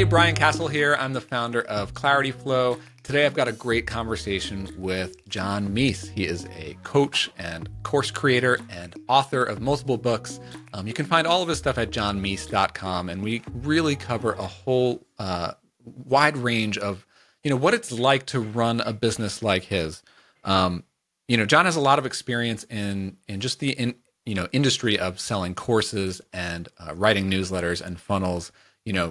Hey, Brian Castle here. I'm the founder of Clarityflow. Today, I've got a great conversation with John Meese. He is a coach and course creator and author of multiple books. You can find all of his stuff at johnmeese.com, and we really cover a whole wide range of, what it's like to run a business like his. John has a lot of experience in the industry of selling courses and writing newsletters and funnels.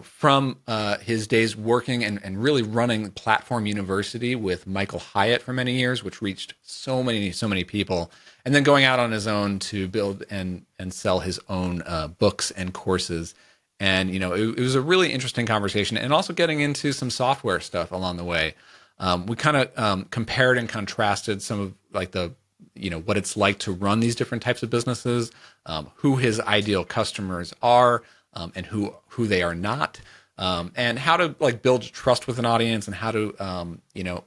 From his days working and really running Platform University with Michael Hyatt for many years, which reached so many people, and then going out on his own to build and sell his own books and courses. And, it was a really interesting conversation, and also getting into some software stuff along the way. We kind of compared and contrasted some of what it's like to run these different types of businesses, who his ideal customers are, and who they are not, and how to build trust with an audience, and how to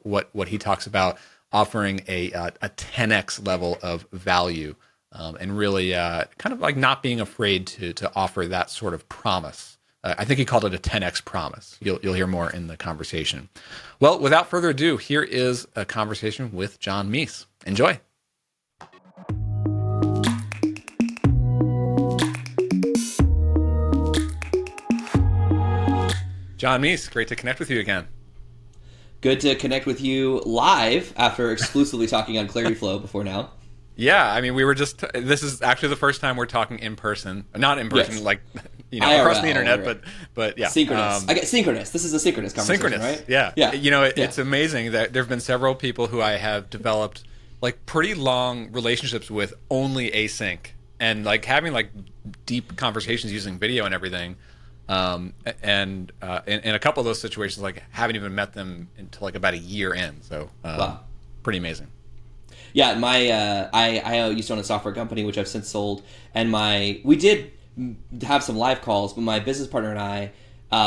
what he talks about offering a 10x level of value, and really kind of not being afraid to offer that sort of promise. I think he called it a 10x promise. You'll hear more in the conversation. Well, without further ado, here is a conversation with John Meese. Enjoy. John Meese, great to connect with you again. Good to connect with you live after exclusively talking on Clarityflow before now. Yeah, we were just. This is actually the first time we're talking in person, not in person, yes. IRL, across the internet, IRL. but yeah, synchronous. I get synchronous. This is a synchronous conversation, right? Yeah. It's amazing that there've been several people who I have developed pretty long relationships with only async, and having deep conversations using video and everything. In a couple of those situations, haven't even met them until about a year in. So, wow. Pretty amazing. Yeah. My, I used to own a software company, which I've since sold. And we did have some live calls, but my business partner and I,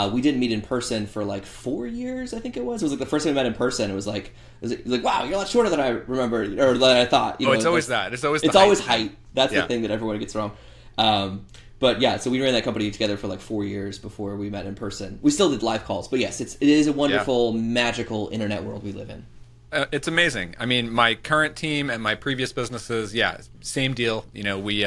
we didn't meet in person for 4 years. I think it was. It was the first time we met in person. It was wow, you're a lot shorter than I remember, or than I thought. It's always that. It's always height. That's the thing that everyone gets wrong. But yeah, so we ran that company together for 4 years before we met in person. We still did live calls, but yes, it is a wonderful, magical internet world we live in. It's amazing. My current team and my previous businesses, same deal. We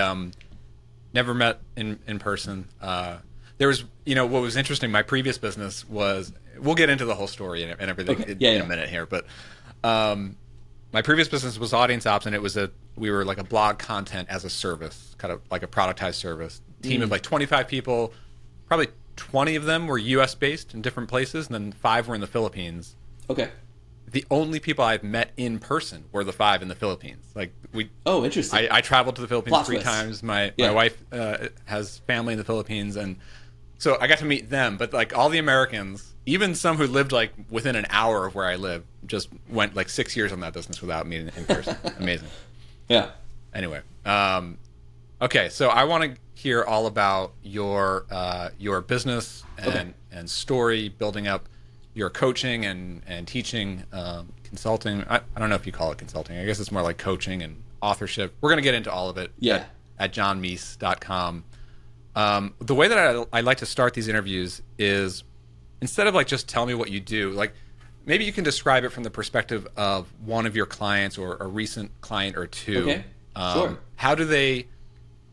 never met in person. There was, what was interesting, my previous business was, we'll get into the whole story and everything in a minute here, but my previous business was Audience Ops, and it was we were a blog content as a service, kind of a productized service. Team of 25 people, probably 20 of them were U.S. based in different places, and then 5 were in the Philippines. Okay. The only people I've met in person were the 5 in the Philippines. Oh, interesting. I traveled to the Philippines three times. My wife has family in the Philippines, and so I got to meet them. But all the Americans, even some who lived within an hour of where I live, just went 6 years on that business without meeting in person. Amazing. Yeah. Anyway, okay. So I want to hear all about your business and story, building up your coaching and teaching, consulting. I don't know if you call it consulting. I guess it's more coaching and authorship. We're going to get into all of it at johnmeese.com. The way that I like to start these interviews is, instead of just tell me what you do, maybe you can describe it from the perspective of one of your clients or a recent client or two. Okay. Sure. How do they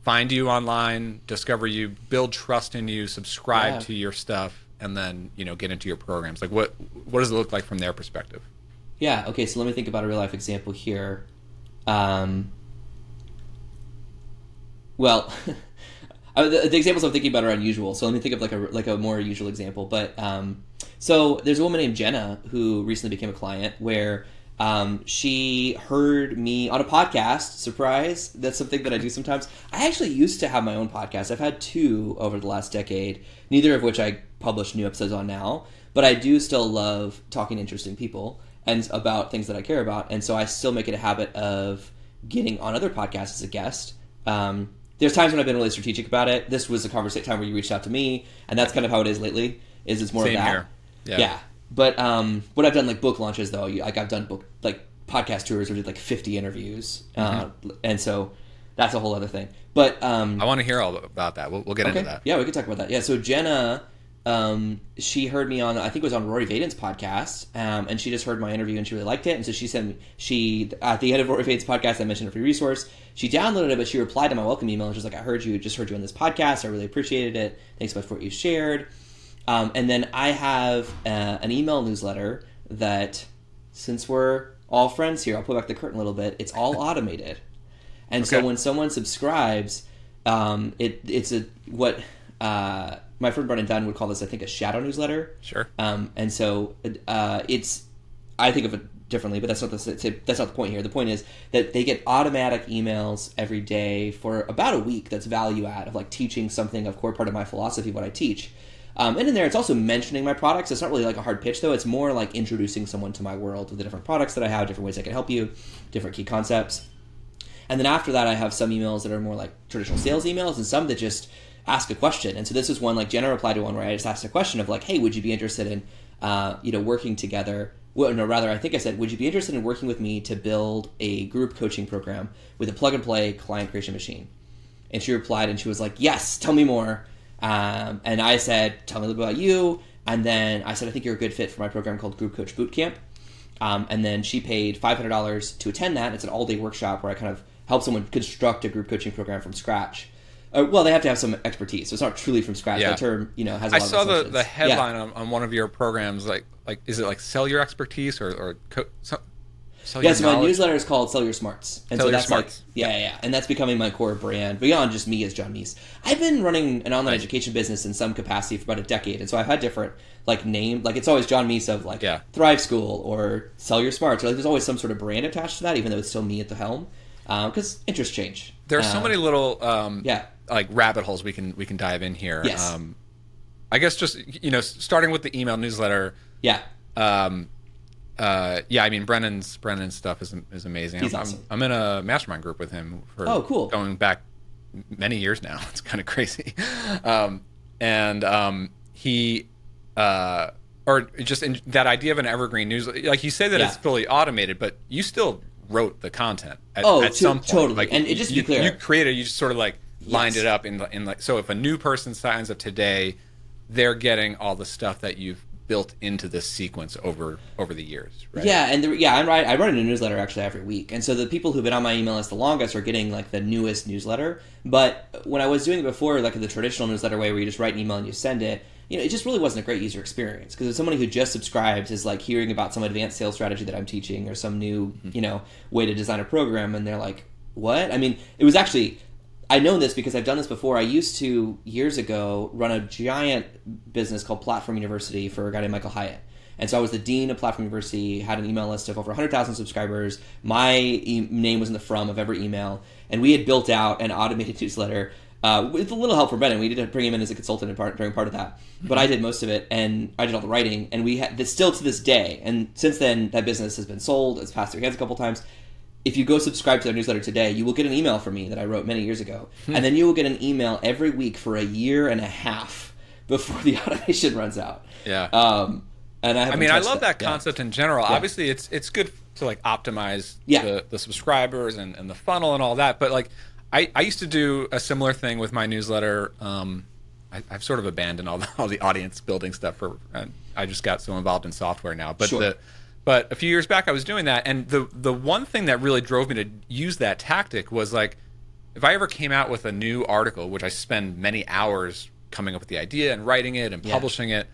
find you online, discover you, build trust in you, subscribe to your stuff, and then, get into your programs? What does it look like from their perspective? Yeah. Okay. So let me think about a real life example here. Well, the examples I'm thinking about are unusual. So let me think of a more usual example. But, so there's a woman named Jenna who recently became a client where, she heard me on a podcast. Surprise. That's something that I do sometimes. I actually used to have my own podcast. I've had 2 over the last decade, neither of which I publish new episodes on now, but I do still love talking to interesting people and about things that I care about. And so I still make it a habit of getting on other podcasts as a guest. There's times when I've been really strategic about it. This was a conversation time where you reached out to me, and that's kind of how it is lately, is it's more of that. Same here. Yeah. But what I've done, book launches, though, I've done book podcast tours or did 50 interviews, and so that's a whole other thing. But I want to hear all about that. We'll get into that. Yeah, we can talk about that. Yeah, so Jenna she heard me on, I think it was on Rory Vaden's podcast, and she just heard my interview and she really liked it. And so she sent me, at the end of Rory Vaden's podcast, I mentioned a free resource. She downloaded it, but she replied to my welcome email and she was like, I just heard you on this podcast. I really appreciated it. Thanks so much for what you shared. And then I have an email newsletter that, since we're all friends here, I'll pull back the curtain a little bit. It's all automated. And okay. So when someone subscribes, it's what my friend Brennan Dunn would call this, I think, a shadow newsletter. Sure. And so I think of it differently, but that's not the point here. The point is that they get automatic emails every day for about a week that's value add of like teaching something, of core part of my philosophy, what I teach. And in there, it's also mentioning my products. It's not really like a hard pitch, though. It's more like introducing someone to my world with the different products that I have, different ways I can help you, different key concepts. And then after that, I have some emails that are more like traditional sales emails and some that just ask a question. And so this is one, like Jenna replied to one where I just asked a question of like, hey, would you be interested in, working together? Well, no, rather, I think I said, would you be interested in working with me to build a group coaching program with a plug-and-play client creation machine? And she replied and she was like, yes, tell me more. And I said, tell me a little bit about you. And then I said, I think you're a good fit for my program called Group Coach Bootcamp. And then she paid $500 to attend that. It's an all-day workshop where I kind of help someone construct a group coaching program from scratch. Well, they have to have some expertise, so it's not truly from scratch. Yeah. That term, has a lot of assumptions. I saw the headline on one of your programs, like is it like sell your expertise or sell your knowledge? Yeah, so my newsletter is called Sell Your Smarts. And so that's like, yeah, and that's becoming my core brand beyond just me as John Meese. I've been running an online education business in some capacity for about a decade, and so I've had different names. Like it's always John Meese of Thrive School or Sell Your Smarts. Or there's always some sort of brand attached to that, even though it's still me at the helm, because interests change. There are so many little rabbit holes we can dive in here. Yes. I guess just starting with the email newsletter. Yeah. I mean Brennan's stuff is amazing. He's awesome. I'm in a mastermind group with him for going back many years now. It's kind of crazy. He that idea of an evergreen newsletter, like you say that it's fully automated, but you still wrote the content at some point. Totally. And it just to be clear, you created, you just sort of lined it up in so if a new person signs up today, they're getting all the stuff that you've built into this sequence over the years, right? Yeah, I'm right. I run a newsletter actually every week, and so the people who've been on my email list the longest are getting the newest newsletter. But when I was doing it before, the traditional newsletter way where you just write an email and you send it, it just really wasn't a great user experience, because if somebody who just subscribes is hearing about some advanced sales strategy that I'm teaching or some new way to design a program, and they're like, what? I mean, it was actually. I know this because I've done this before. I used to, years ago, run a giant business called Platform University for a guy named Michael Hyatt. And so I was the dean of Platform University, had an email list of over 100,000 subscribers. My name was in the front of every email. And we had built out an automated newsletter with a little help from Brennan. We did bring him in as a consultant during part of that. But I did most of it, and I did all the writing. And we had this still to this day. And since then, that business has been sold. It's passed through hands a couple times. If you go subscribe to their newsletter today, you will get an email from me that I wrote many years ago. And then you will get an email every week for a year and a half before the automation runs out. Yeah. I love that concept in general. Yeah. Obviously, it's good to optimize the subscribers and the funnel and all that. But I used to do a similar thing with my newsletter. I've sort of abandoned all the audience building stuff. I just got so involved in software now. But sure. But a few years back, I was doing that, and the one thing that really drove me to use that tactic was if I ever came out with a new article, which I spend many hours coming up with the idea and writing it and publishing it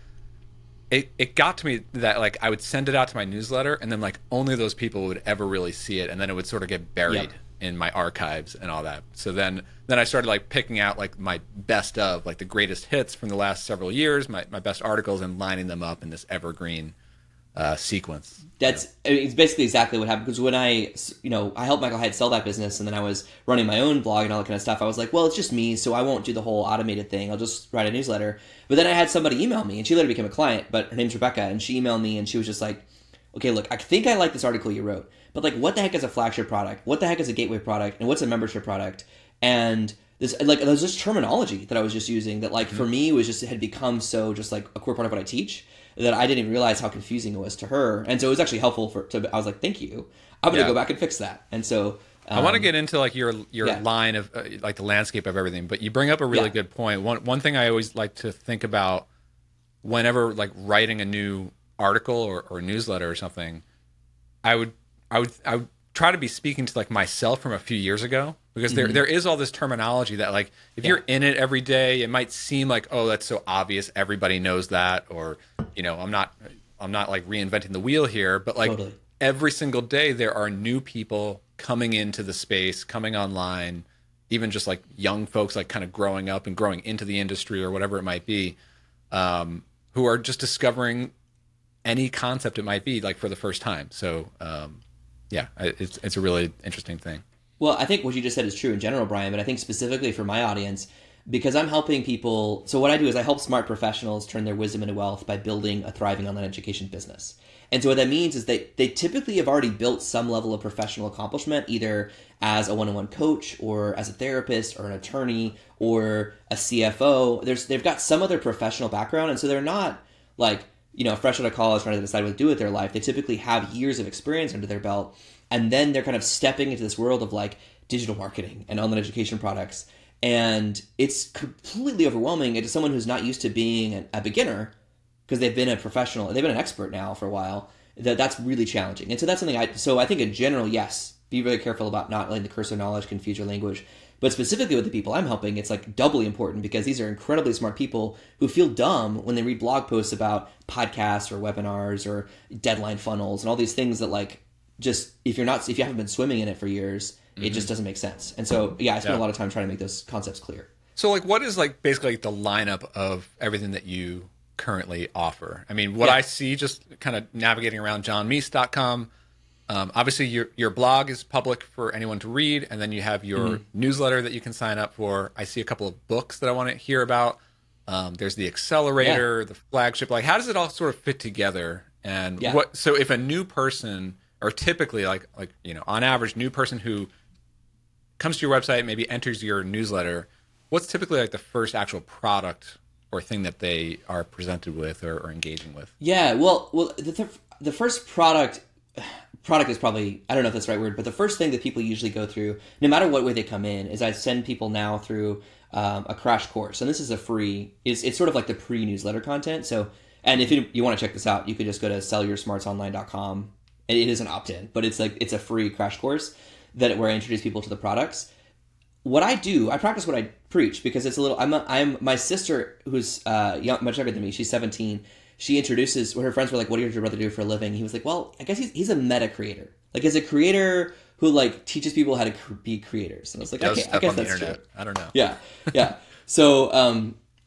got to me that I would send it out to my newsletter, and then only those people would ever really see it, and then it would sort of get buried in my archives and all that. So then I started picking out my best of the greatest hits from the last several years, my best articles, and lining them up in this evergreen sequence. It's basically exactly what happened, because when I helped Michael Hyatt sell that business, and then I was running my own blog and all that kind of stuff. I was like, well, it's just me, so I won't do the whole automated thing. I'll just write a newsletter. But then I had somebody email me, and she later became a client, but her name's Rebecca, and she emailed me, and she was just like, okay, look, I think I like this article you wrote, but what the heck is a flagship product? What the heck is a gateway product? And what's a membership product? And this, there's just terminology that I was just using that for me was just, it had become so just a core part of what I teach, that I didn't even realize how confusing it was to her. And so it was actually helpful I was like, thank you. I'm going to go back and fix that. And so I want to get into your line of the landscape of everything, but you bring up a really good point. One thing I always like to think about whenever like writing a new article or newsletter or something, I would try to be speaking to like myself from a few years ago, because there is all this terminology that like if you're in it every day, it might seem like, oh, that's so obvious, everybody knows that, or you know, I'm not like reinventing the wheel here, but like every single day there are new people coming into the space, coming online, even just like young folks like kind of growing up and growing into the industry or whatever it might be, who are just discovering any concept it might be like for the first time. So yeah, it's a really interesting thing. Well, I think what you just said is true in general, Brian, but I think specifically for my audience, because I'm helping people. So what I do is I help smart professionals turn their wisdom into wealth by building a thriving online education business. And so what that means is that they typically have already built some level of professional accomplishment, either as a one-on-one coach or as a therapist or an attorney or a CFO. They've got some other professional background. And so they're not like, you know, fresh out of college trying to decide what to do with their life. They typically have years of experience under their belt. And then they're kind of stepping into this world of like digital marketing and online education products. And it's completely overwhelming to someone who's not used to being a beginner, because they've been a professional, they've been an expert now for a while. That's really challenging. And so that's something I think in general, yes, be really careful about not letting the curse of knowledge confuse your language. But specifically with the people I'm helping, it's like doubly important, because these are incredibly smart people who feel dumb when they read blog posts about podcasts or webinars or deadline funnels and all these things that like, just if you haven't been swimming in it for years, it just doesn't make sense. And so, yeah, I spent a lot of time trying to make those concepts clear. So like, what is like basically the lineup of everything that you currently offer? I mean, what I see just kind of navigating around johnmeese.com, obviously your blog is public for anyone to read, and then you have your newsletter that you can sign up for. I see a couple of books that I want to hear about. There's the accelerator, the flagship. Like, how does it all sort of fit together? And what, so if a new person, or typically like, you know, on average, new person who comes to your website, maybe enters your newsletter, what's typically like the first actual product or thing that they are presented with or engaging with? Yeah, well, the first product is probably, I don't know if that's the right word, but the first thing that people usually go through, no matter what way they come in, is I send people now through a crash course. And this is it's sort of like the pre-newsletter content. So, and if you want to check this out, you could just go to sellyoursmartsonline.com. It is an opt-in, but it's a free crash course where I introduce people to the products. What I do, I practice what I preach, because it's a little. My sister, who's much younger than me, she's 17. She introduces, her friends were like, "What does your brother do for a living?" He was like, "Well, I guess he's a meta creator, like as a creator who like teaches people how to be creators." And I was like, "Okay, I guess that's true." I don't know. Yeah.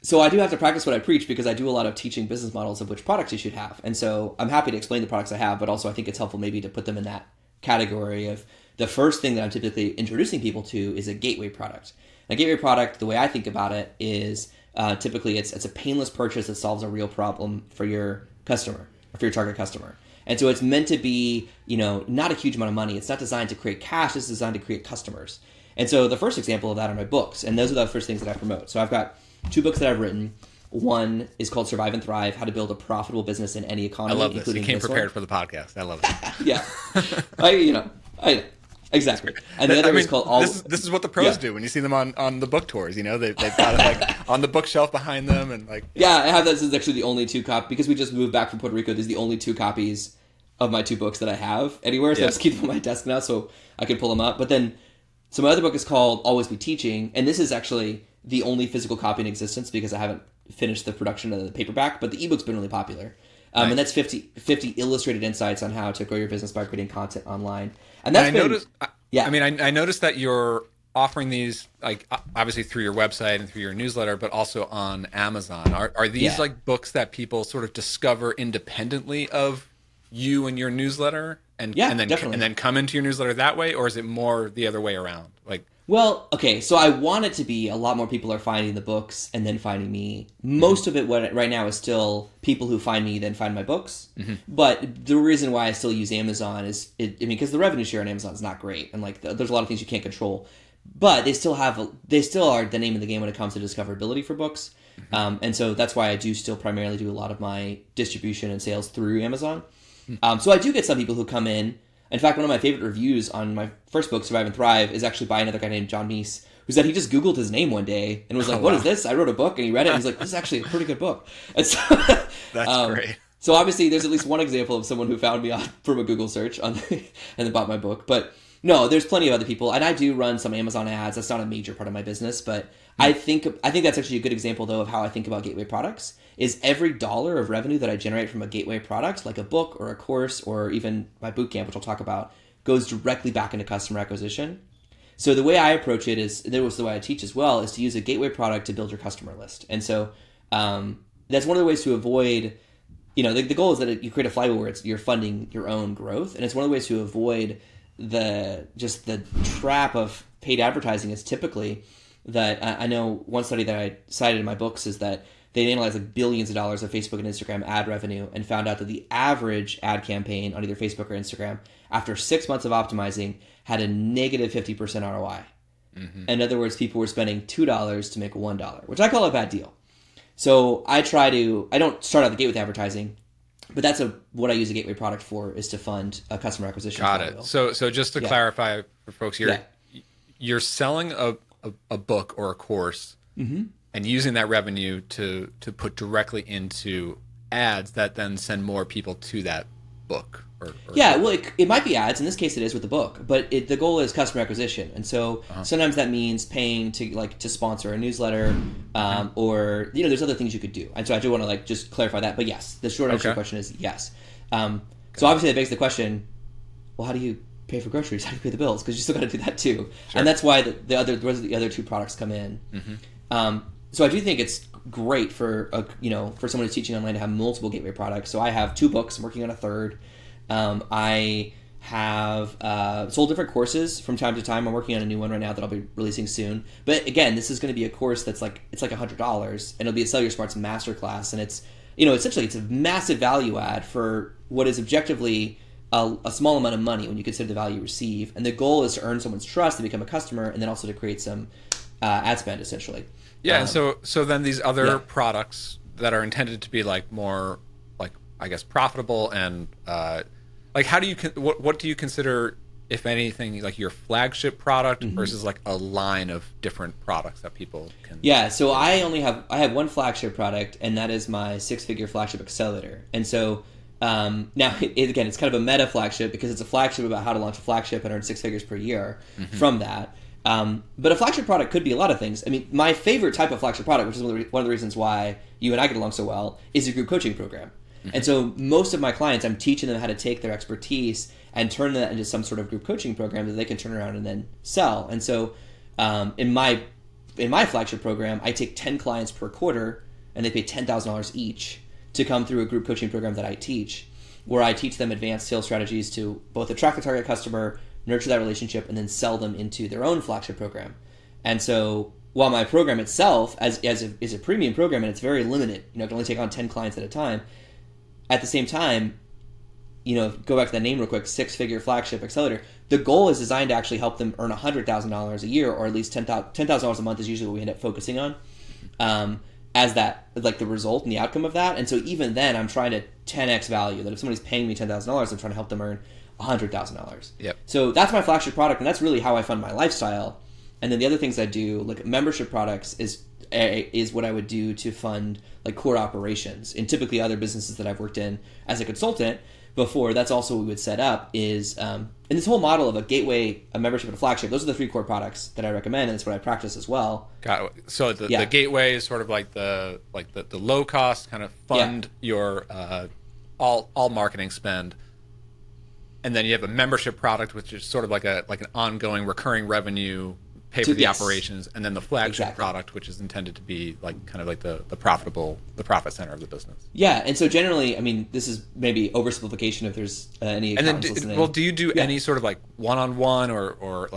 So I do have to practice what I preach, because I do a lot of teaching business models of which products you should have, and so I'm happy to explain the products I have, but also I think it's helpful maybe to put them in that category of. The first thing that I'm typically introducing people to is a gateway product. A gateway product, the way I think about it, is typically it's a painless purchase that solves a real problem for your customer, or for your target customer. And so it's meant to be, you know, not a huge amount of money. It's not designed to create cash. It's designed to create customers. And so the first example of that are my books, and those are the first things that I promote. So I've got two books that I've written. One is called Survive and Thrive, How to Build a Profitable Business in Any Economy. I love this. You came prepared for the podcast. I love it. I know. Exactly. And the other is called This is what the pros do when you see them on the book tours. You know, they've got it like on the bookshelf behind them, and like. Yeah, I have that. This is actually the only two copies, because we just moved back from Puerto Rico. These are the only two copies of my two books that I have anywhere. So I just keep them on my desk now, so I can pull them up. But then, so my other book is called Always Be Teaching, and this is actually the only physical copy in existence, because I haven't finished the production of the paperback. But the ebook's been really popular. Nice. And that's 50 illustrated insights on how to grow your business by creating content online. And that's I noticed that you're offering these, like, obviously through your website and through your newsletter, but also on Amazon. Are these like books that people sort of discover independently of you and your newsletter, and then come into your newsletter that way, or is it more the other way around? Like, well, okay, so I want it to be a lot more people are finding the books and then finding me. Most of it right now is still people who find me then find my books. Mm-hmm. But the reason why I still use Amazon because the revenue share on Amazon is not great, and like there's a lot of things you can't control. But they still are the name of the game when it comes to discoverability for books. Mm-hmm. And so that's why I do still primarily do a lot of my distribution and sales through Amazon. Mm-hmm. So I do get some people who come in. In fact, one of my favorite reviews on my first book, Survive and Thrive, is actually by another guy named John Meese, was that he just Googled his name one day and was like, what is this? I wrote a book. And he read it and he's like, this is actually a pretty good book. And so, that's great. So obviously there's at least one example of someone who found me from a Google search and bought my book. But no, there's plenty of other people. And I do run some Amazon ads. That's not a major part of my business. But I think that's actually a good example, though, of how I think about gateway products is every dollar of revenue that I generate from a gateway product, like a book or a course or even my bootcamp, which I'll talk about, goes directly back into customer acquisition. So the way I approach it is, that was the way I teach as well, is to use a gateway product to build your customer list. And so that's one of the ways to avoid, you know, the goal is that you create a flywheel where you're funding your own growth. And it's one of the ways to avoid the trap of paid advertising is typically that I know one study that I cited in my books is that they analyzed like billions of dollars of Facebook and Instagram ad revenue and found out that the average ad campaign on either Facebook or Instagram after 6 months of optimizing had a negative 50% ROI. Mm-hmm. In other words, people were spending $2 to make $1, which I call a bad deal. So I don't start out the gate with advertising, but that's what I use a gateway product for is to fund a customer acquisition. Got it. So just to clarify for folks, you're selling a book or a course, mm-hmm. and using that revenue to put directly into ads that then send more people to that book. Well, it might be ads. In this case, it is with the book, but the goal is customer acquisition. And so sometimes that means paying to sponsor a newsletter, or there's other things you could do. And so I do want to just clarify that. But yes, the short answer to the question is yes. So obviously that begs the question, well, how do you pay for groceries? How do you pay the bills? Because you still got to do that too. Sure. And that's why the other two products come in. Mm-hmm. So I do think it's great for someone who's teaching online to have multiple gateway products. So I have two books. I'm working on a third. I have sold different courses from time to time. I'm working on a new one right now that I'll be releasing soon. But again, this is going to be a course that's it's $100, and it'll be a Sell Your Smarts Masterclass. And it's essentially it's a massive value add for what is objectively a small amount of money when you consider the value you receive. And the goal is to earn someone's trust to become a customer, and then also to create some ad spend, essentially. Yeah. So then these other products that are intended to be more profitable and how do you what do you consider, if anything, your flagship product mm-hmm. versus a line of different products that people can? Yeah, so I have one flagship product, and that is my Six Figure Flagship Accelerator. And so now again, it's kind of a meta flagship because it's a flagship about how to launch a flagship and earn six figures per year mm-hmm. from that. But a flagship product could be a lot of things. I mean, my favorite type of flagship product, which is one of the reasons why you and I get along so well, is a group coaching program. And so most of my clients, I'm teaching them how to take their expertise and turn that into some sort of group coaching program that they can turn around and then sell. And so in my flagship program, I take 10 clients per quarter, and they pay $10,000 each to come through a group coaching program that I teach, where I teach them advanced sales strategies to both attract the target customer, nurture that relationship, and then sell them into their own flagship program. And so while my program itself is a premium program, and it's very limited, I can only take on 10 clients at a time, at the same time, go back to that name real quick, Six Figure Flagship Accelerator. The goal is designed to actually help them earn $100,000 a year, or at least $10,000 a month is usually what we end up focusing on as that, the result and the outcome of that. And so even then, I'm trying to 10x value that if somebody's paying me $10,000, I'm trying to help them earn $100,000. Yep. So that's my flagship product, and that's really how I fund my lifestyle. And then the other things I do, membership products, is what I would do to fund core operations. And typically other businesses that I've worked in as a consultant before, that's also what we would set up is, and this whole model of a gateway, a membership, and a flagship, those are the three core products that I recommend, and it's what I practice as well. Got it. So the gateway is sort of the low cost kind of fund your all marketing spend. And then you have a membership product, which is sort of an ongoing recurring revenue pay for the operations, and then the flagship product, which is intended to be the profit center of the business. Yeah, and so generally, I mean, this is maybe oversimplification if there's any accountants listening. And then, do you do any sort of one-on-one or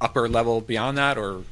upper level beyond that, or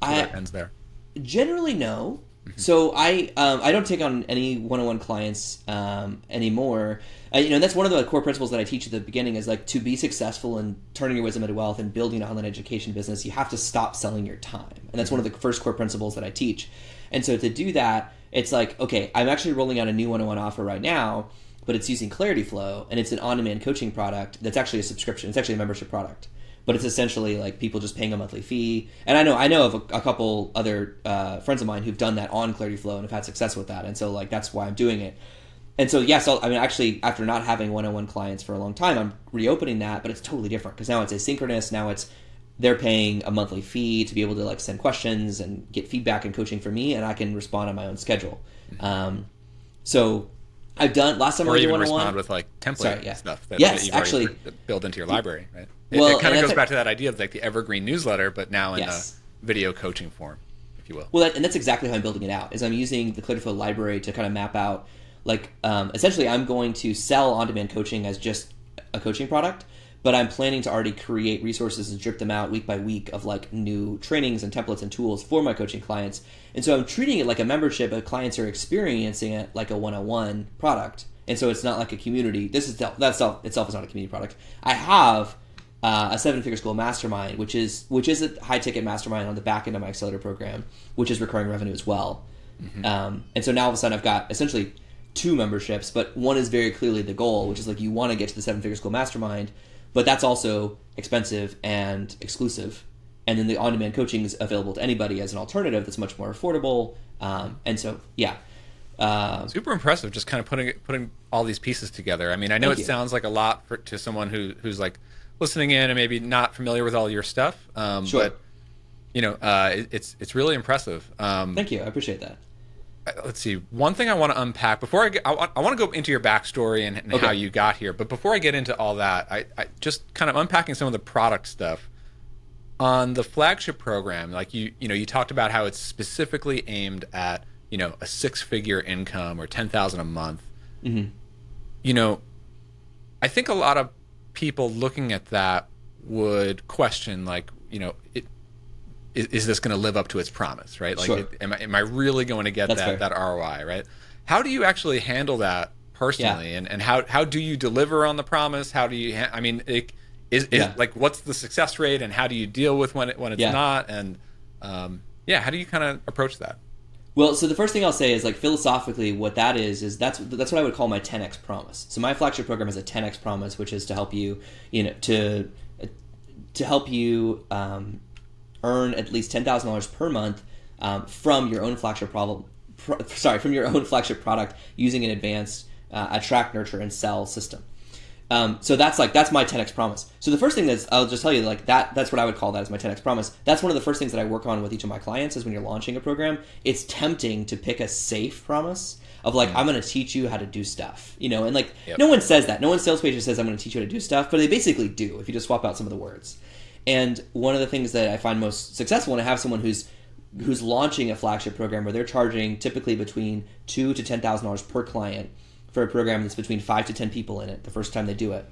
that ends there? Generally, no. Mm-hmm. So I don't take on any one-on-one clients anymore. That's one of the core principles that I teach at the beginning is to be successful in turning your wisdom into wealth and building an online education business, you have to stop selling your time. And that's one of the first core principles that I teach. And so to do that, it's I'm actually rolling out a new one-on-one offer right now, but it's using Clarityflow, and it's an on-demand coaching product that's actually a subscription. It's actually a membership product but it's essentially like people just paying a monthly fee. And I know of a couple other friends of mine who've done that on Clarityflow and have had success with that. And so like that's why I'm doing it. And so yes, actually after not having one-on-one clients for a long time, I'm reopening that, but it's totally different because now it's asynchronous. Now it's they're paying a monthly fee to be able to like send questions and get feedback and coaching from me, and I can respond on my own schedule. So I've done last summer. Or even respond with like template stuff that, yes, that you've actually built into your library, right? Well, it kind of goes back to that idea of like the evergreen newsletter, but now in a video coaching form, if you will. Well, and that's exactly how I'm building it out. Is I'm using the Clarityflow library to kind of map out, like essentially I'm going to sell on-demand coaching as just a coaching product, but I'm planning to already create resources and drip them out week by week of like new trainings and templates and tools for my coaching clients. And so I'm treating it like a membership, but clients are experiencing it like a one-on-one product. And so it's not like a community. That itself is not a community product. I have a 7-figure school mastermind, which is a high-ticket mastermind on the back end of my accelerator program, which is recurring revenue as well. Mm-hmm. And so now all of a sudden I've got essentially two memberships, but one is very clearly the goal, which is like you want to get to the 7-figure school mastermind, but that's also expensive and exclusive. And then the on-demand coaching is available to anybody as an alternative that's much more affordable. And so, yeah. Super impressive, just kind of putting all these pieces together. I mean, I know sounds like a lot to someone who's like listening in and maybe not familiar with all your stuff. Sure. But, you know, it's really impressive. Thank you. I appreciate that. Let's see. One thing I want to unpack before I want to go into your backstory and how you got here. But before I get into all that, I just kind of unpacking some of the product stuff on the flagship program. Like you talked about how it's specifically aimed at, you know, a 6-figure income or $10,000 a month. Mm-hmm. You know, I think a lot of people looking at that would question, like, you know, is this going to live up to its promise, right? Like, sure. Am I really going to get that ROI, right? How do you actually handle that personally? Yeah. And how do you deliver on the promise? How do you, like, what's the success rate and how do you deal with when it's not? And how do you kind of approach that? Well, so the first thing I'll say is, like, philosophically what that is that's what I would call my 10X promise. So my flagship program is a 10X promise, which is to help you, you know, to help you, earn at least $10,000 per month from your own flagship flagship product using an advanced attract, nurture, and sell system. So that's my 10X promise. So the first thing is, I'll just tell you, like, that's what I would call that as my 10X promise. That's one of the first things that I work on with each of my clients is when you're launching a program, it's tempting to pick a safe promise of like, I'm going to teach you how to do stuff, you know, and like no one says that. No one sales page says I'm going to teach you how to do stuff, but they basically do if you just swap out some of the words. And one of the things that I find most successful when I have someone who's launching a flagship program where they're charging typically between $2,000 to $10,000 per client for a program that's between 5 to 10 people in it the first time they do it,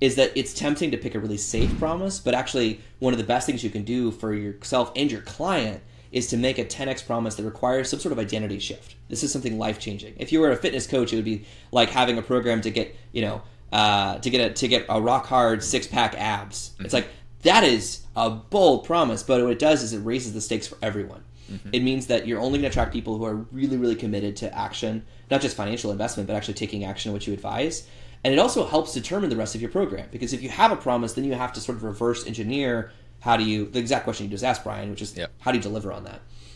is that it's tempting to pick a really safe promise, but actually one of the best things you can do for yourself and your client is to make a 10X promise that requires some sort of identity shift. This is something life-changing. If you were a fitness coach, it would be like having a program to get, you know, to get a rock hard 6-pack abs. It's like, that is a bold promise, but what it does is it raises the stakes for everyone. Mm-hmm. It means that you're only going to attract people who are really, really committed to action, not just financial investment, but actually taking action on what you advise. And it also helps determine the rest of your program, because if you have a promise, then you have to sort of reverse engineer the exact question you just asked, Brian, which is how do you deliver on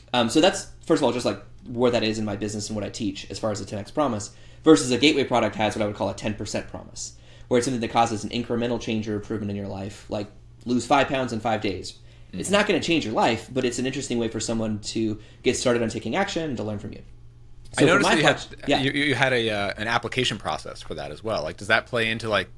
that? So that's, first of all, just like where that is in my business and what I teach as far as the 10X promise. Versus a gateway product has what I would call a 10% promise, where it's something that causes an incremental change or improvement in your life, like lose 5 pounds in 5 days. Mm-hmm. It's not going to change your life, but it's an interesting way for someone to get started on taking action and to learn from you. So I noticed you had an application process for that as well. Like, does that play into, like,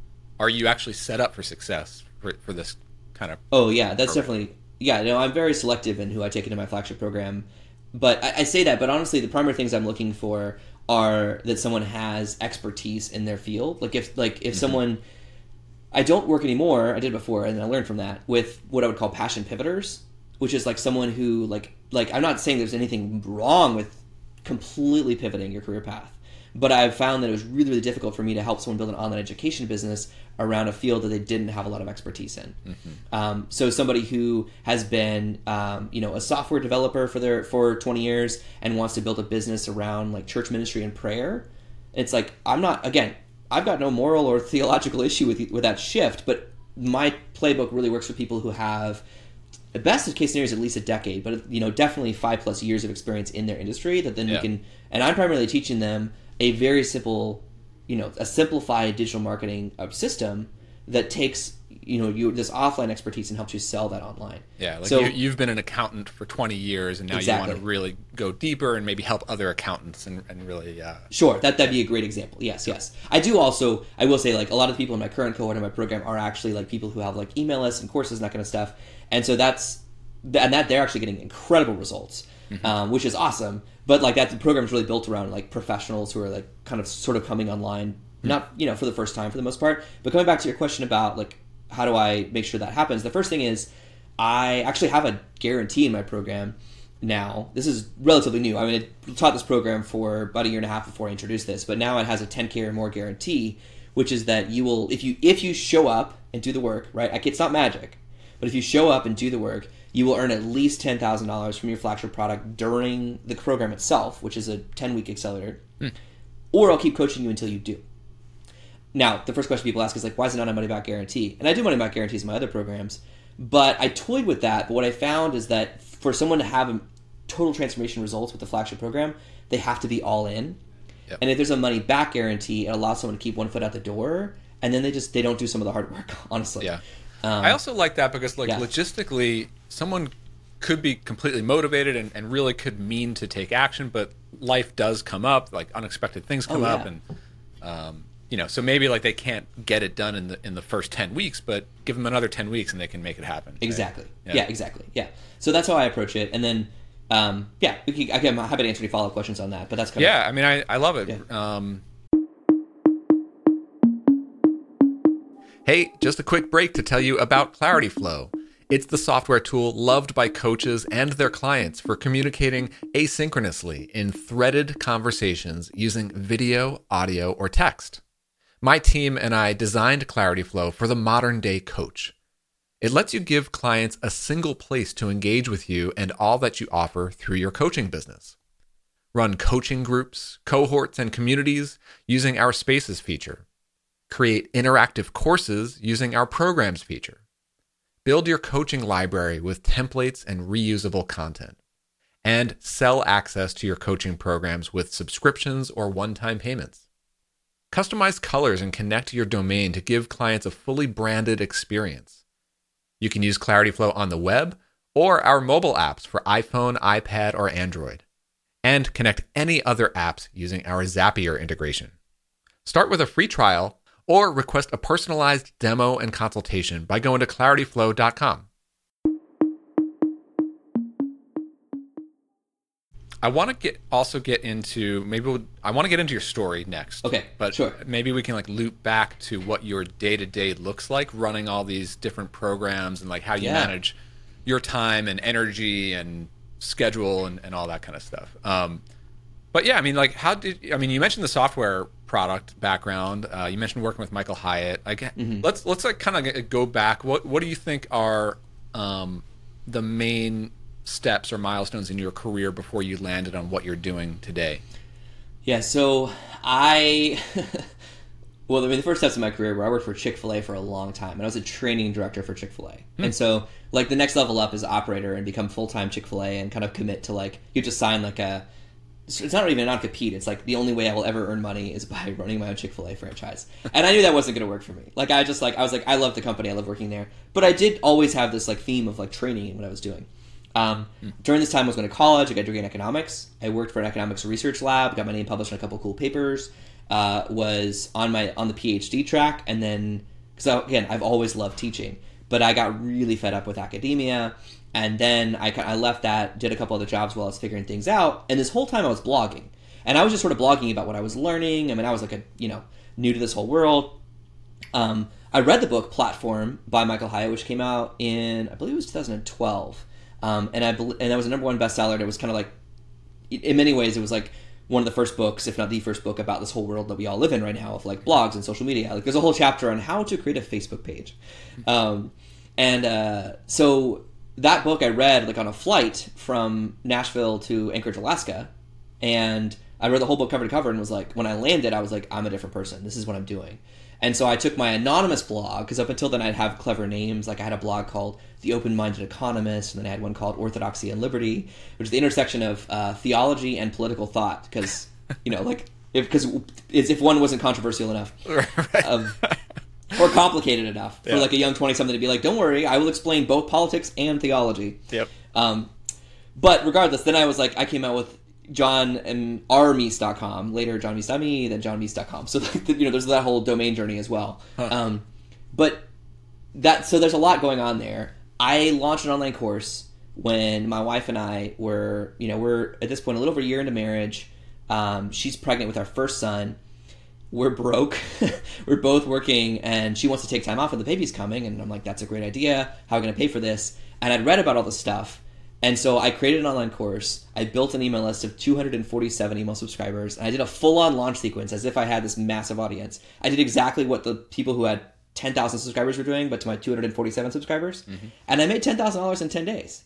are you actually set up for success for this kind of? Oh yeah, that's program? Definitely. Yeah, no, I'm very selective in who I take into my flagship program, but I say that. But honestly, the primary things I'm looking for are that someone has expertise in their field. Like if mm-hmm. someone, I don't work anymore, I did before, and I learned from that, with what I would call passion pivoters, which is like someone who like I'm not saying there's anything wrong with completely pivoting your career path, but I've found that it was really, really difficult for me to help someone build an online education business around a field that they didn't have a lot of expertise in. Mm-hmm. So somebody who has been, a software developer for 20 years and wants to build a business around like church ministry and prayer, it's like, I've got no moral or theological issue with that shift, but my playbook really works for people who have, the best case scenario is at least a decade, but definitely 5+ years of experience in their industry that then we can, and I'm primarily teaching them a very simple, a simplified digital marketing system that takes this offline expertise and helps you sell that online. Yeah, like so, you've been an accountant for 20 years and now you want to really go deeper and maybe help other accountants and really... Sure, that'd be a great example. Yes. I do also, I will say, like, a lot of people in my current cohort in my program are actually like people who have like email lists and courses and that kind of stuff. And so that they're actually getting incredible results, which is awesome. But like that, the program's really built around like professionals who are like kind of sort of coming online, not, for the first time for the most part. But coming back to your question about like, how do I make sure that happens? The first thing is I actually have a guarantee in my program now. This is relatively new. I mean, I taught this program for about a year and a half before I introduced this, but now it has a 10K or more guarantee, which is that you will, if you show up and do the work, right? Like, it's not magic, but if you show up and do the work, you will earn at least $10,000 from your flagship product during the program itself, which is a 10-week accelerator, or I'll keep coaching you until you do. Now, the first question people ask is like, why is it not a money-back guarantee? And I do money-back guarantees in my other programs, but I toyed with that. But what I found is that for someone to have a total transformation results with the flagship program, they have to be all in. Yep. And if there's a money-back guarantee, it allows someone to keep one foot out the door, and then they don't do some of the hard work, honestly. Yeah. I also like that because logistically, someone could be completely motivated and really could mean to take action, but life does come up, like unexpected things come up, and... so maybe like they can't get it done in the first 10 weeks, but give them another 10 weeks and they can make it happen. Right? Exactly. Yeah, exactly. Yeah. So that's how I approach it. And then, I'm happy to answer any follow-up questions on that, but that's kind of... Yeah, I mean, I love it. Yeah. Hey, just a quick break to tell you about Clarityflow. It's the software tool loved by coaches and their clients for communicating asynchronously in threaded conversations using video, audio, or text. My team and I designed Clarityflow for the modern-day coach. It lets you give clients a single place to engage with you and all that you offer through your coaching business. Run coaching groups, cohorts, and communities using our Spaces feature. Create interactive courses using our Programs feature. Build your coaching library with templates and reusable content. And sell access to your coaching programs with subscriptions or one-time payments. Customize colors and connect your domain to give clients a fully branded experience. You can use Clarityflow on the web or our mobile apps for iPhone, iPad, or Android. And connect any other apps using our Zapier integration. Start with a free trial or request a personalized demo and consultation by going to clarityflow.com. I want to get into your story next. Okay, but sure. Maybe we can like loop back to what your day-to-day looks like running all these different programs and like how you manage your time and energy and schedule and all that kind of stuff. You mentioned the software product background. You mentioned working with Michael Hyatt. Let's like kind of go back. What do you think are the main steps or milestones in your career before you landed on what you're doing today? Yeah, so the first steps in my career were I worked for Chick-fil-A for a long time, and I was a training director for Chick-fil-A. And so, like, the next level up is operator and become full-time Chick-fil-A and kind of commit to, like, you just sign, like, it's not even a non-compete. It's, like, the only way I will ever earn money is by running my own Chick-fil-A franchise. And I knew that wasn't going to work for me. Like, I love the company. I love working there. But I did always have this, like, theme of, like, training in what I was doing. During this time, I was going to college. I got a degree in economics. I worked for an economics research lab. Got my name published in a couple cool papers. Was on the PhD track, and then because again, I've always loved teaching, but I got really fed up with academia, and then I left that, did a couple other jobs while I was figuring things out, and this whole time I was blogging, and I was just sort of blogging about what I was learning. I mean, I was like new to this whole world. I read the book Platform by Michael Hyatt, which came out in, I believe it was 2012. And that was a #1 bestseller. And it was kind of like, in many ways, it was like one of the first books, if not the first book, about this whole world that we all live in right now of like blogs and social media. Like, there's a whole chapter on how to create a Facebook page. So that book I read like on a flight from Nashville to Anchorage, Alaska. And I read the whole book cover to cover and was like, when I landed, I was like, I'm a different person. This is what I'm doing. And so I took my anonymous blog, because up until then I'd have clever names. Like I had a blog called The Open-Minded Economist, and then I had one called Orthodoxy and Liberty, which is the intersection of theology and political thought, because, you know, like, if one wasn't controversial enough or complicated enough for like a young 20-something to be like, don't worry, I will explain both politics and theology. Yep. But regardless, then I was like, I came out with johnmeese.com, later johnmeese.me, then johnmeese.com. So, like, you know, there's that whole domain journey as well. Huh. So there's a lot going on there. I launched an online course when my wife and I were, you know, we're at this point a little over a year into marriage. She's pregnant with our first son. We're broke. We're both working, and she wants to take time off, and the baby's coming. And I'm like, that's a great idea. How are we going to pay for this? And I'd read about all this stuff. And so I created an online course. I built an email list of 247 email subscribers. And I did a full-on launch sequence as if I had this massive audience. I did exactly what the people who had 10,000 subscribers were doing, but to my 247 subscribers. Mm-hmm. And I made $10,000 in 10 days.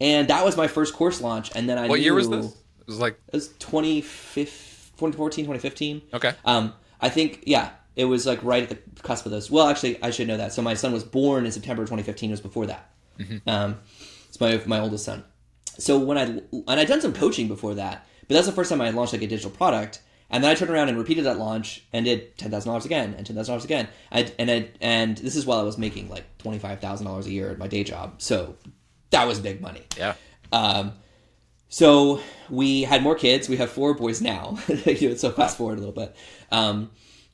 And that was my first course launch. And then I What year was this? It was like... It was 2014, 2015. Okay. I think, yeah, it was like right at the cusp of those. Well, actually, I should know that. So my son was born in September 2015. It was before that. Mm-hmm. It's my oldest son. So when I'd done some coaching before that, but that's the first time I had launched like a digital product. And then I turned around and repeated that launch and did $10,000 again and $10,000 again. And this is while I was making like $25,000 a year at my day job. So that was big money. Yeah. So we had more kids. We have 4 boys now. So fast forward a little bit.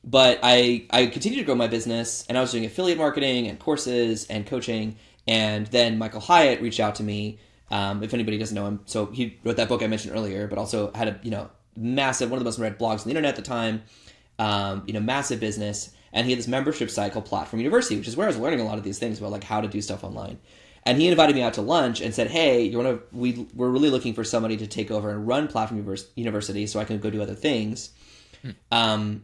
But I continued to grow my business, and I was doing affiliate marketing and courses and coaching. And then Michael Hyatt reached out to me. If anybody doesn't know him, so he wrote that book I mentioned earlier, but also had a massive, one of the most read blogs on the internet at the time. Massive business, and he had this membership site called Platform University, which is where I was learning a lot of these things about like how to do stuff online. And he invited me out to lunch and said, "Hey, we're really looking for somebody to take over and run Platform University, so I can go do other things." And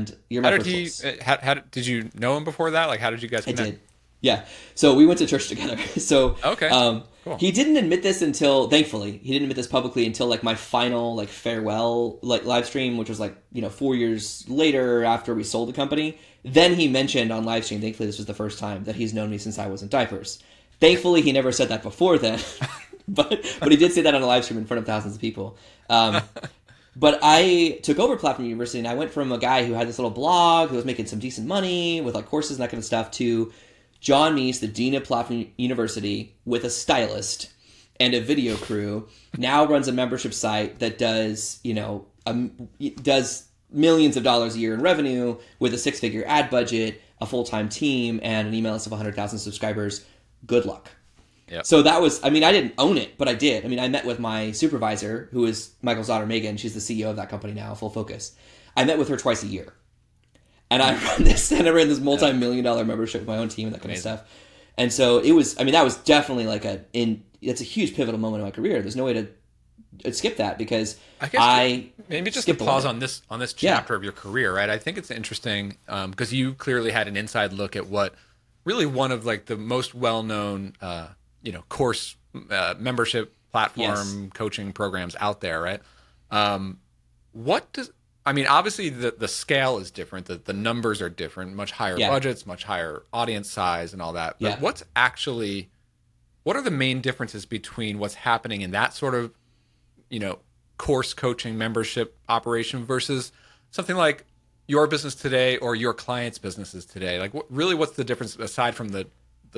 you're my first choice. How did you know him before that? Like, how did you guys connect? I did. Yeah. So we went to church together. So okay. Cool. He didn't admit this until, thankfully, he didn't admit this publicly until like my final like farewell like live stream, which was like, 4 years later after we sold the company. Then he mentioned on live stream, thankfully this was the first time, that he's known me since I was in diapers. Thankfully he never said that before then, but he did say that on a live stream in front of thousands of people. But I took over Platform University, and I went from a guy who had this little blog who was making some decent money with like courses and that kind of stuff to John Meese, the dean of Platform University, with a stylist and a video crew, now runs a membership site that does, does millions of dollars a year in revenue with a six-figure ad budget, a full-time team, and an email list of 100,000 subscribers. Good luck. Yep. So that was, I didn't own it, but I did. I met with my supervisor, who is Michael's daughter, Megan. She's the CEO of that company now, Full Focus. I met with her twice a year. And I ran this multi-million-dollar membership with my own team and that kind of stuff. And so it was, that was definitely like that's a huge pivotal moment in my career. There's no way to skip that, because I maybe just to pause on this chapter of your career, right? I think it's interesting because you clearly had an inside look at what really one of like the most well-known, course membership platform coaching programs out there, right? Obviously the scale is different, the numbers are different, much higher budgets, much higher audience size and all that. But what are the main differences between what's happening in that sort of, course coaching membership operation versus something like your business today or your clients' businesses today? Like what's the difference aside from the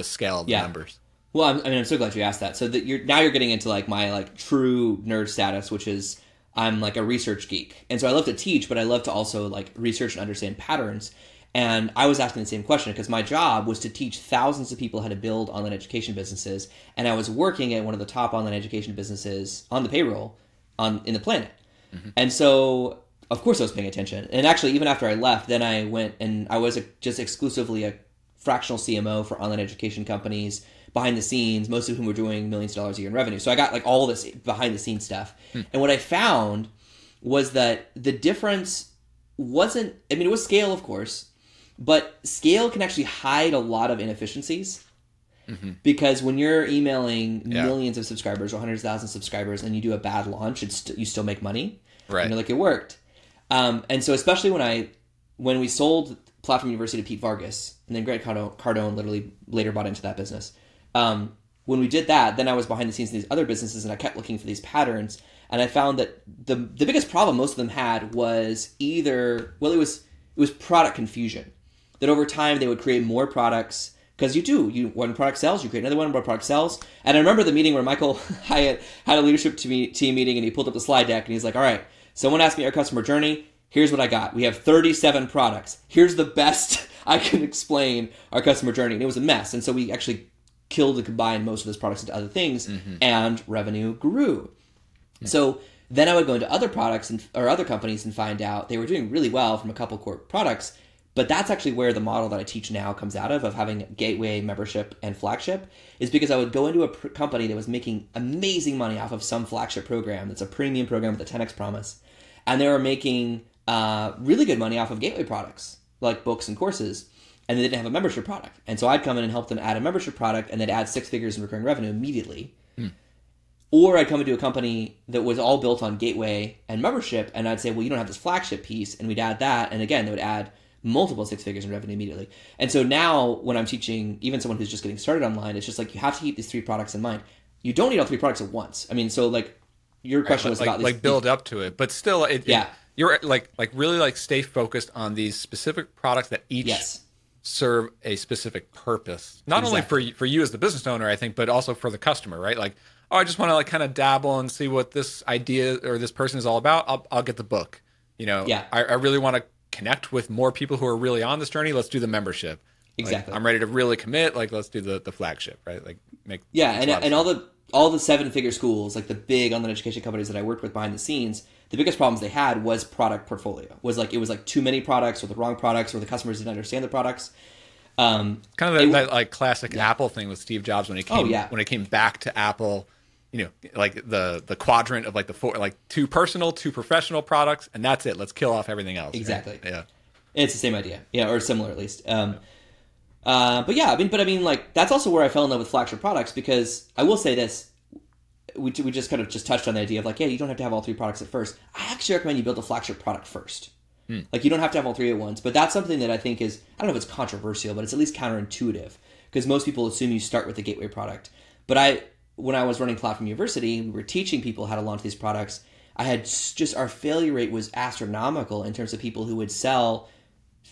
scale of the numbers? Well, I'm so glad you asked that. So that you're getting into like my like true nerd status, which is I'm like a research geek. And so I love to teach, but I love to also like research and understand patterns. And I was asking the same question because my job was to teach thousands of people how to build online education businesses. And I was working at one of the top online education businesses on the payroll in the planet. Mm-hmm. And so of course I was paying attention. And actually, even after I left, then I went and I was just exclusively a fractional CMO for online education companies behind the scenes, most of whom were doing millions of dollars a year in revenue. So I got like all this behind the scenes stuff. And what I found was that the difference wasn't, it was scale, of course, but scale can actually hide a lot of inefficiencies. Mm-hmm. Because when you're emailing millions of subscribers or hundreds of thousands of subscribers and you do a bad launch, you still make money. Right. It worked. And so especially when we sold Platform University to Pete Vargas, and then Greg Cardone literally later bought into that business. When we did that, then I was behind the scenes in these other businesses, and I kept looking for these patterns, and I found that the biggest problem most of them had was either, well, it was product confusion. That over time they would create more products, because one product sells, you create another one, more product sells. And I remember the meeting where Michael Hyatt had a leadership team meeting, and he pulled up the slide deck, and he's like, all right, someone asked me our customer journey. Here's what I got. We have 37 products. Here's the best I can explain our customer journey. And it was a mess. And so we actually killed and combined most of those products into other things, and revenue grew. Mm-hmm. So then I would go into other products or other companies and find out they were doing really well from a couple core products. But that's actually where the model that I teach now comes out of having gateway, membership, and flagship, is because I would go into a company that was making amazing money off of some flagship program that's a premium program with a 10X promise. And they were making really good money off of gateway products like books and courses, and they didn't have a membership product. And so I'd come in and help them add a membership product, and they'd add six figures in recurring revenue immediately. Mm. Or I'd come into a company that was all built on gateway and membership, and I'd say, well, you don't have this flagship piece, and we'd add that. And again, they would add multiple six figures in revenue immediately. And so now when I'm teaching even someone who's just getting started online, it's just like you have to keep these three products in mind. You don't need all three products at once. I mean, so like your question was about these, build up to it, but still you're really stay focused on these specific products that each serve a specific purpose. Not only for you as the business owner, I think, but also for the customer, right? Like, oh, I just want to kind of dabble and see what this idea or this person is all about. I'll get the book. You know, I really want to connect with more people who are really on this journey. Let's do the membership. Exactly. Like, I'm ready to really commit. Like, let's do the flagship, right? Like, and all the seven-figure schools, like the big online education companies that I worked with behind the scenes, the biggest problems they had was product portfolio. It was too many products, or the wrong products, or the customers didn't understand the products. Kind of that classic Apple thing with Steve Jobs when it came back to Apple, you know, like the quadrant of like the four, like two personal, two professional products, and that's it. Let's kill off everything else. Exactly. Right? Yeah, and it's the same idea, or similar at least. But that's also where I fell in love with flagship products, because I will say this, we just kind of just touched on the idea of like, yeah, you don't have to have all three products at first. I actually recommend you build a flagship product first. Like, you don't have to have all three at once, but that's something that I think is, I don't know if it's controversial, but it's at least counterintuitive, because most people assume you start with the gateway product. But when I was running Platform University, we were teaching people how to launch these products. I had just, our failure rate was astronomical in terms of people who would sell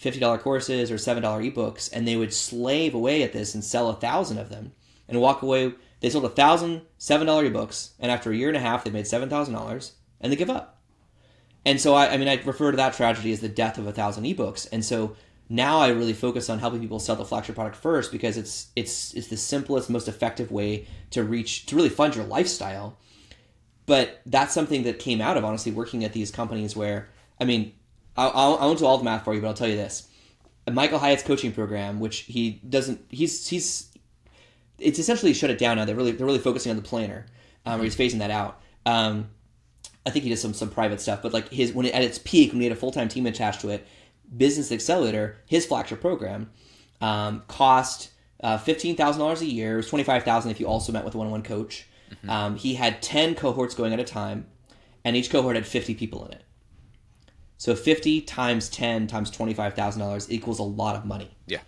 $50 courses or $7 ebooks, and they would slave away at this and sell 1,000 of them and walk away. They sold 1,000 $7 ebooks, and after a year and a half, they made $7,000, and they give up. And so I refer to that tragedy as the death of 1,000 ebooks. And so now I really focus on helping people sell the flagship product first, because it's the simplest, most effective way to really fund your lifestyle. But that's something that came out of honestly working at these companies where, I mean, I won't do all the math for you, but I'll tell you this. Michael Hyatt's coaching program, which he doesn't, it's essentially shut it down now. They're really focusing on the planner, or he's phasing that out. I think he does some private stuff, but like at its peak, when he had a full-time team attached to it, Business Accelerator, his flagship program, cost $15,000 a year. It was $25,000 if you also met with a one-on-one coach. Mm-hmm. He had 10 cohorts going at a time, and each cohort had 50 people in it. So 50 times 10 times $25,000 equals a lot of money. Yeah.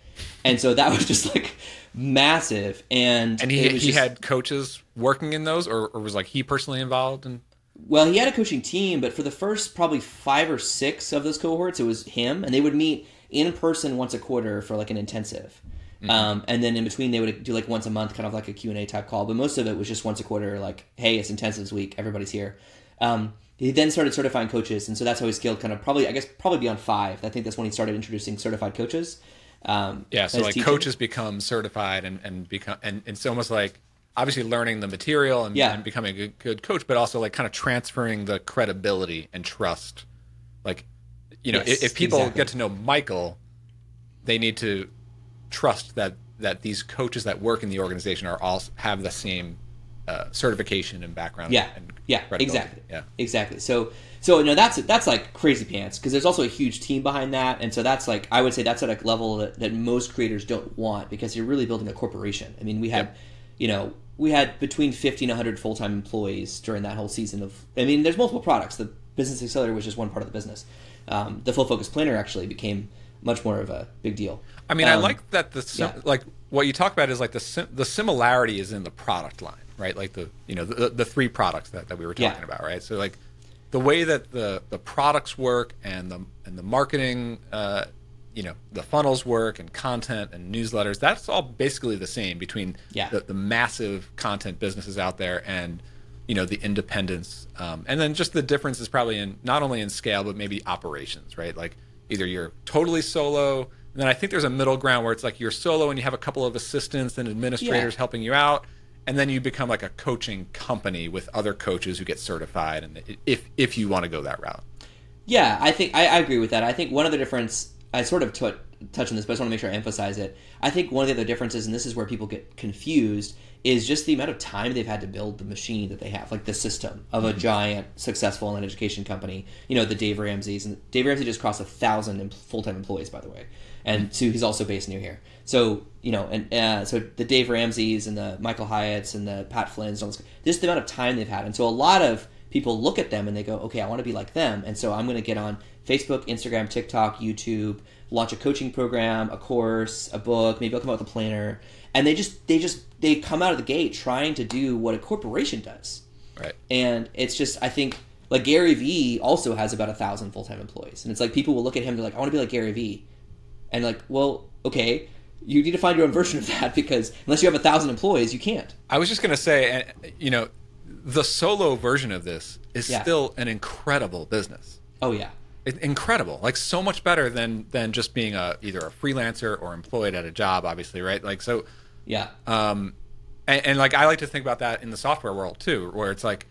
And so that was just like massive. And he had coaches working in those, or was like he personally involved? Well, he had a coaching team, but for the first probably 5 or 6 of those cohorts, it was him. And they would meet in person once a quarter for like an intensive. Mm-hmm. And then in between, they would do like once a month, kind of like a Q&A type call. But most of it was just once a quarter, like, hey, it's intensives week. Everybody's here. He then started certifying coaches, and so that's how he scaled kind of probably beyond 5. I think that's when he started introducing certified coaches. So like teaching. Coaches become certified and become, and it's almost like obviously learning the material and becoming a good coach, but also like kind of transferring the credibility and trust. Like, you know, if people get to know Michael, they need to trust that these coaches that work in the organization are all have the same certification and background. Exactly. So no, that's like crazy pants, because there's also a huge team behind that, and so that's like, I would say that's at a level that most creators don't want, because you're really building a corporation. I mean, we had between 50 and 100 full-time employees during that whole season of. I mean, there's multiple products. The Business Accelerator was just one part of the business. The Full Focus Planner actually became much more of a big deal. I mean, I like that like what you talk about is like the similarity is in the product line, right? Like the three products that we were talking about, right? So like the way that the products work and the marketing, the funnels work and content and newsletters, that's all basically the same between the massive content businesses out there and, the independents. And then just the difference is probably in not only in scale, but maybe operations, right? Like either you're totally solo, and then I think there's a middle ground where it's like you're solo and you have a couple of assistants and administrators helping you out. And then you become like a coaching company with other coaches who get certified. And if you want to go that route. Yeah, I think I agree with that. I think one of the difference, I sort of touched on this, but I just want to make sure I emphasize it. I think one of the other differences, and this is where people get confused, is just the amount of time they've had to build the machine that they have, like the system of a giant, successful and education company. The Dave Ramseys. And Dave Ramsey just crossed 1,000 full-time employees, by the way. And so he's also based near here. So, so the Dave Ramseys and the Michael Hyatts and the Pat Flynn's, just the amount of time they've had. And so a lot of people look at them and they go, okay, I want to be like them. And so I'm going to get on Facebook, Instagram, TikTok, YouTube, launch a coaching program, a course, a book, maybe I'll come out with a planner. And they come out of the gate trying to do what a corporation does. Right. And it's just, I think, like Gary Vee also has about 1,000 full-time employees. And it's like people will look at him, they're like, I want to be like Gary Vee. And like, well, okay, you need to find your own version of that because unless you have 1,000 employees, you can't. I was just going to say, the solo version of this is still an incredible business. Oh, yeah. Incredible, like so much better than just being either a freelancer or employed at a job, obviously, right? Like so, yeah. And like I like to think about that in the software world too, where it's like,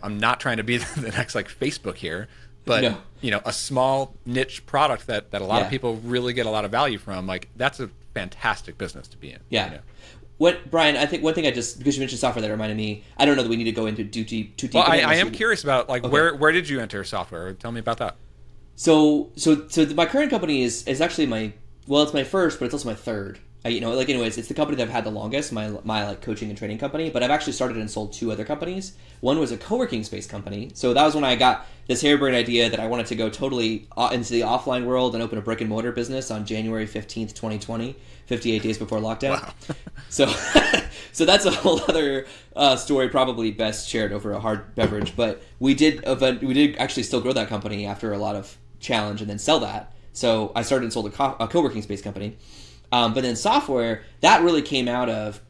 I'm not trying to be the next like Facebook here, but a small niche product that a lot of people really get a lot of value from, like that's a fantastic business to be in. Yeah. What, Brian, I think one thing because you mentioned software that reminded me, I don't know that we need to go into too deep. Well, I am curious about like where did you enter software? Tell me about that. So my current company is actually it's my first, but it's also my third. It's the company that I've had the longest, my like coaching and training company, but I've actually started and sold two other companies. One was a co-working space company. So that was when I got this harebrained idea that I wanted to go totally into the offline world and open a brick and mortar business on January 15th, 2020, 58 days before lockdown. Wow. So that's a whole other story, probably best shared over a hard beverage, but we did actually still grow that company after a lot of challenge and then sell that. So I started and sold a co-working space company. But then software, that really came out of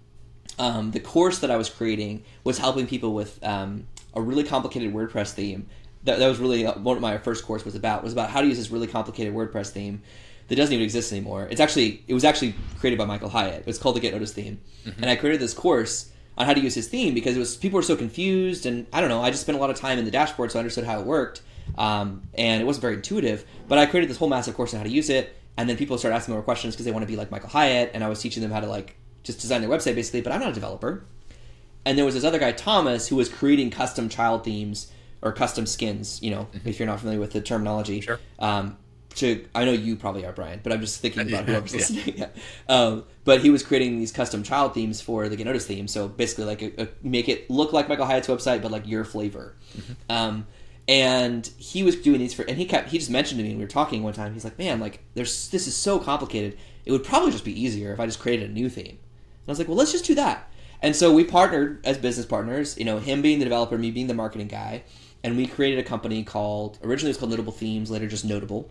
the course that I was creating was helping people with a really complicated WordPress theme. That was really what my first course was about how to use this really complicated WordPress theme that doesn't even exist anymore. It was actually created by Michael Hyatt. It was called the Get Noticed Theme. Mm-hmm. And I created this course on how to use his theme because people were so confused and I don't know, I just spent a lot of time in the dashboard so I understood how it worked. And it wasn't very intuitive, but I created this whole massive course on how to use it. And then people started asking more questions because they want to be like Michael Hyatt. And I was teaching them how to like just design their website basically, but I'm not a developer. And there was this other guy, Thomas, who was creating custom child themes or custom skins, mm-hmm. if you're not familiar with the terminology. Sure. I know you probably are, Brian, but I'm just thinking about whoever's listening. Yeah. But he was creating these custom child themes for the Get Noticed theme. So basically like make it look like Michael Hyatt's website, but like your flavor. Mm-hmm. And he was doing these he just mentioned to me when we were talking one time, he's like, man, like this is so complicated. It would probably just be easier if I just created a new theme. And I was like, well, let's just do that. And so we partnered as business partners, him being the developer, me being the marketing guy. And we created a company originally it was called Notable Themes, later just Notable.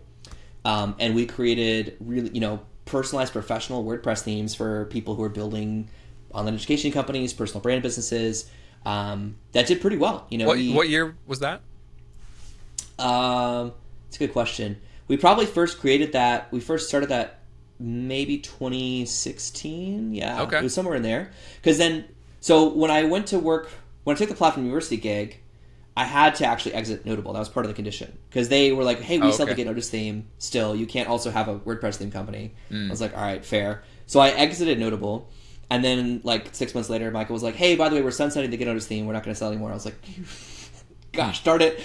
And we created really, personalized professional WordPress themes for people who are building online education companies, personal brand businesses. That did pretty well. What year was that? It's a good question. We probably first created that. We first started that maybe 2016. Yeah, okay. It was somewhere in there. Because then, so when I went to work, when I took the Platform University gig, I had to actually exit Notable. That was part of the condition because they were like, "Hey, we sell the Get Noticed theme. Still, you can't also have a WordPress theme company." Mm. I was like, "All right, fair." So I exited Notable. And then like 6 months later, Michael was like, "Hey, by the way, we're sunsetting the Get Noticed theme. We're not going to sell anymore." I was like, "Gosh, darn it."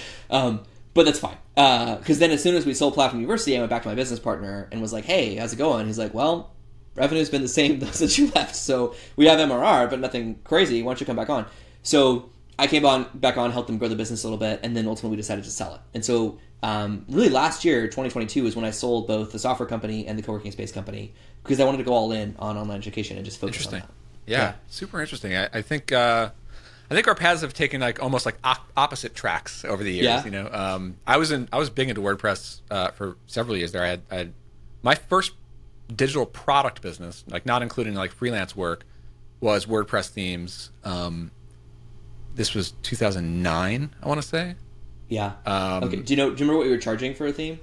But that's fine. Because then as soon as we sold Platform University, I went back to my business partner and was like, hey, how's it going? He's like, well, revenue's been the same since you left. So we have MRR, but nothing crazy. Why don't you come back on? So I came on back on, helped them grow the business a little bit, and then ultimately we decided to sell it. And so really last year, 2022, is when I sold both the software company and the co-working space company because I wanted to go all in on online education and just focus on that. Yeah, super interesting. I think our paths have taken almost opposite tracks over the years. Yeah. You know, I was big into WordPress for several years there. I had my first digital product business, not including freelance work, was WordPress themes. This was 2009, I want to say. Yeah. Okay. Do you remember what you were charging for a theme?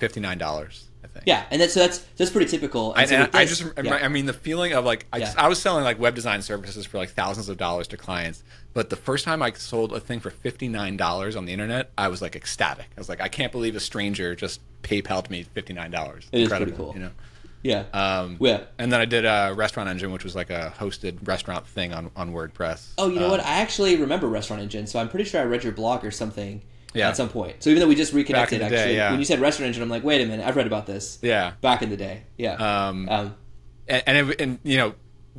$59. I think. Yeah, and that's pretty typical. I mean, the feeling of I was selling web design services for thousands of dollars to clients, but the first time I sold a thing for $59 on the internet, I was ecstatic. I was I can't believe a stranger just PayPal'd me $59. It is pretty cool. You know? Yeah. And then I did a Restaurant Engine, which was a hosted restaurant thing on WordPress. Oh, you know what? I actually remember Restaurant Engine, so I'm pretty sure I read your blog or something. Yeah. At some point. So even though we just reconnected, when you said Restaurant Engine, I'm wait a minute, I've read about this. Yeah. Back in the day. Yeah.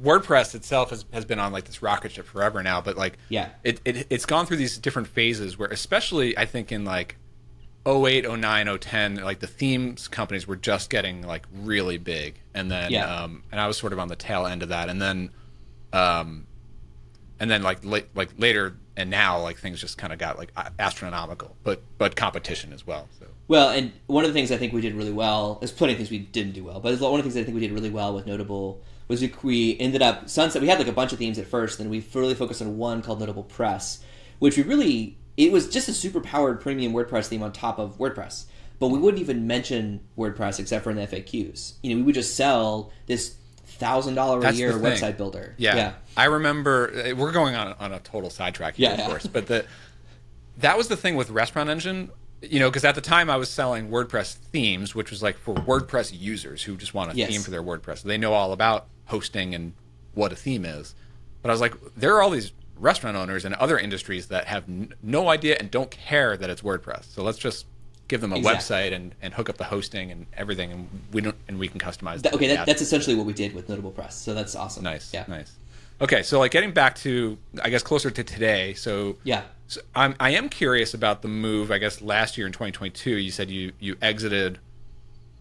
WordPress itself has been on this rocket ship forever now, but it's gone through these different phases where, especially I think in 2008, 2009, 2010, the themes companies were just getting really big, and then and I was sort of on the tail end of that, and then later. And now, things just kind of got astronomical, but competition as well. So. Well, and one of the things I think we did really well. There's plenty of things we didn't do well, but one of the things I think we did really well with Notable was we ended up sunset. We had a bunch of themes at first, then we really focused on one called Notable Press, which it was just a super powered premium WordPress theme on top of WordPress. But we wouldn't even mention WordPress except for in the FAQs. We would just sell this $1,000 a year website builder. Yeah. I remember, we're going on a total sidetrack here, of course, but that was the thing with Restaurant Engine, because at the time I was selling WordPress themes, which was for WordPress users who just want a theme for their WordPress. They know all about hosting and what a theme is. But I was there are all these restaurant owners and other industries that have no idea and don't care that it's WordPress. So let's just give them a website and hook up the hosting and everything, and we can customize that. Okay, that's essentially what we did with Notable Press. So that's awesome. Nice. Yeah. Nice. Okay, so getting back to, I guess, closer to today. So so I am curious about the move. I guess last year in 2022, you said you exited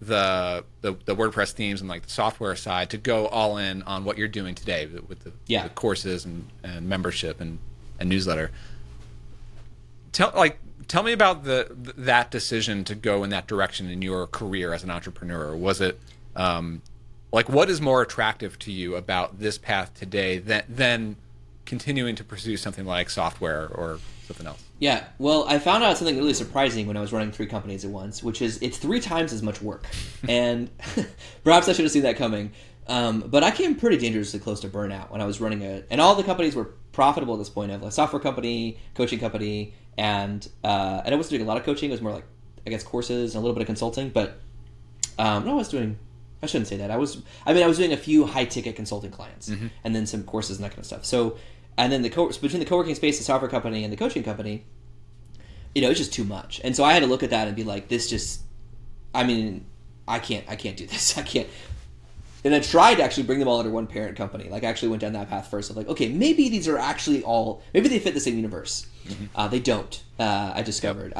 the WordPress themes and the software side to go all in on what you're doing today with the courses and membership and newsletter. Tell me about that decision to go in that direction in your career as an entrepreneur. Was it what is more attractive to you about this path today than continuing to pursue something like software or something else? Yeah, well, I found out something really surprising when I was running three companies at once, which is it's 3 times as much work. And perhaps I should have seen that coming. But I came pretty dangerously close to burnout when I was running and all the companies were profitable at this point. I have a software company, coaching company, and I wasn't doing a lot of coaching. It was more courses and a little bit of consulting, but I shouldn't say that. I was doing a few high ticket consulting clients, mm-hmm. and then some courses and that kind of stuff. So, and then between the co-working space, the software company, and the coaching company, it's just too much. And so I had to look at that and be like, I can't do this. I can't. And I tried to actually bring them all under one parent company. I actually went down that path first of okay, maybe these are actually all, maybe they fit the same universe. Mm-hmm. They don't, I discovered,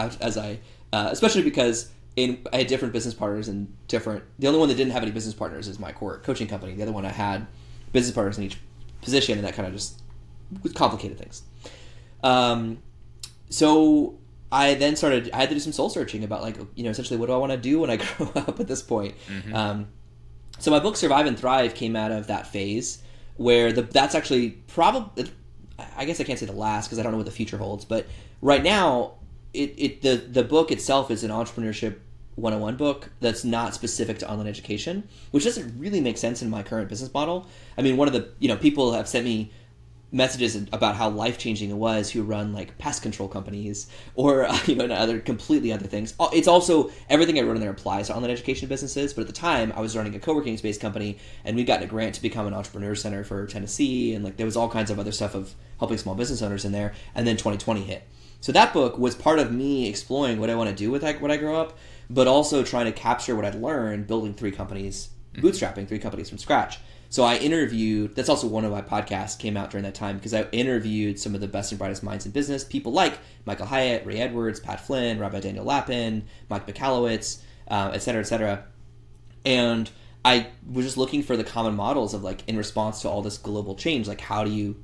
especially because I had different business partners and the only one that didn't have any business partners is my core coaching company. The other one I had business partners in each position, and that kind of just complicated things. So I then I had to do some soul searching about essentially what do I want to do when I grow up at this point? Mm-hmm. So my book Survive and Thrive came out of that phase where that's actually probably, I guess I can't say the last because I don't know what the future holds, but right now the book itself is an entrepreneurship 101 book that's not specific to online education, which doesn't really make sense in my current business model. I mean, one of the people have sent me messages about how life-changing it was who run pest control companies or other things. It's also everything I run in there applies to online education businesses, but at the time I was running a co-working space company and we'd gotten a grant to become an entrepreneur center for Tennessee, and there was all kinds of other stuff of helping small business owners in there, and then 2020 hit. So that book was part of me exploring what I want to do with when I grow up, but also trying to capture what I'd learned building 3 companies, bootstrapping 3 companies from scratch. So I interviewed, that's also one of my podcasts came out during that time, because I interviewed some of the best and brightest minds in business, people like Michael Hyatt, Ray Edwards, Pat Flynn, Rabbi Daniel Lappin, Mike Michalowicz, et cetera, et cetera. And I was just looking for the common models of, like, in response to all this global change, like, how do you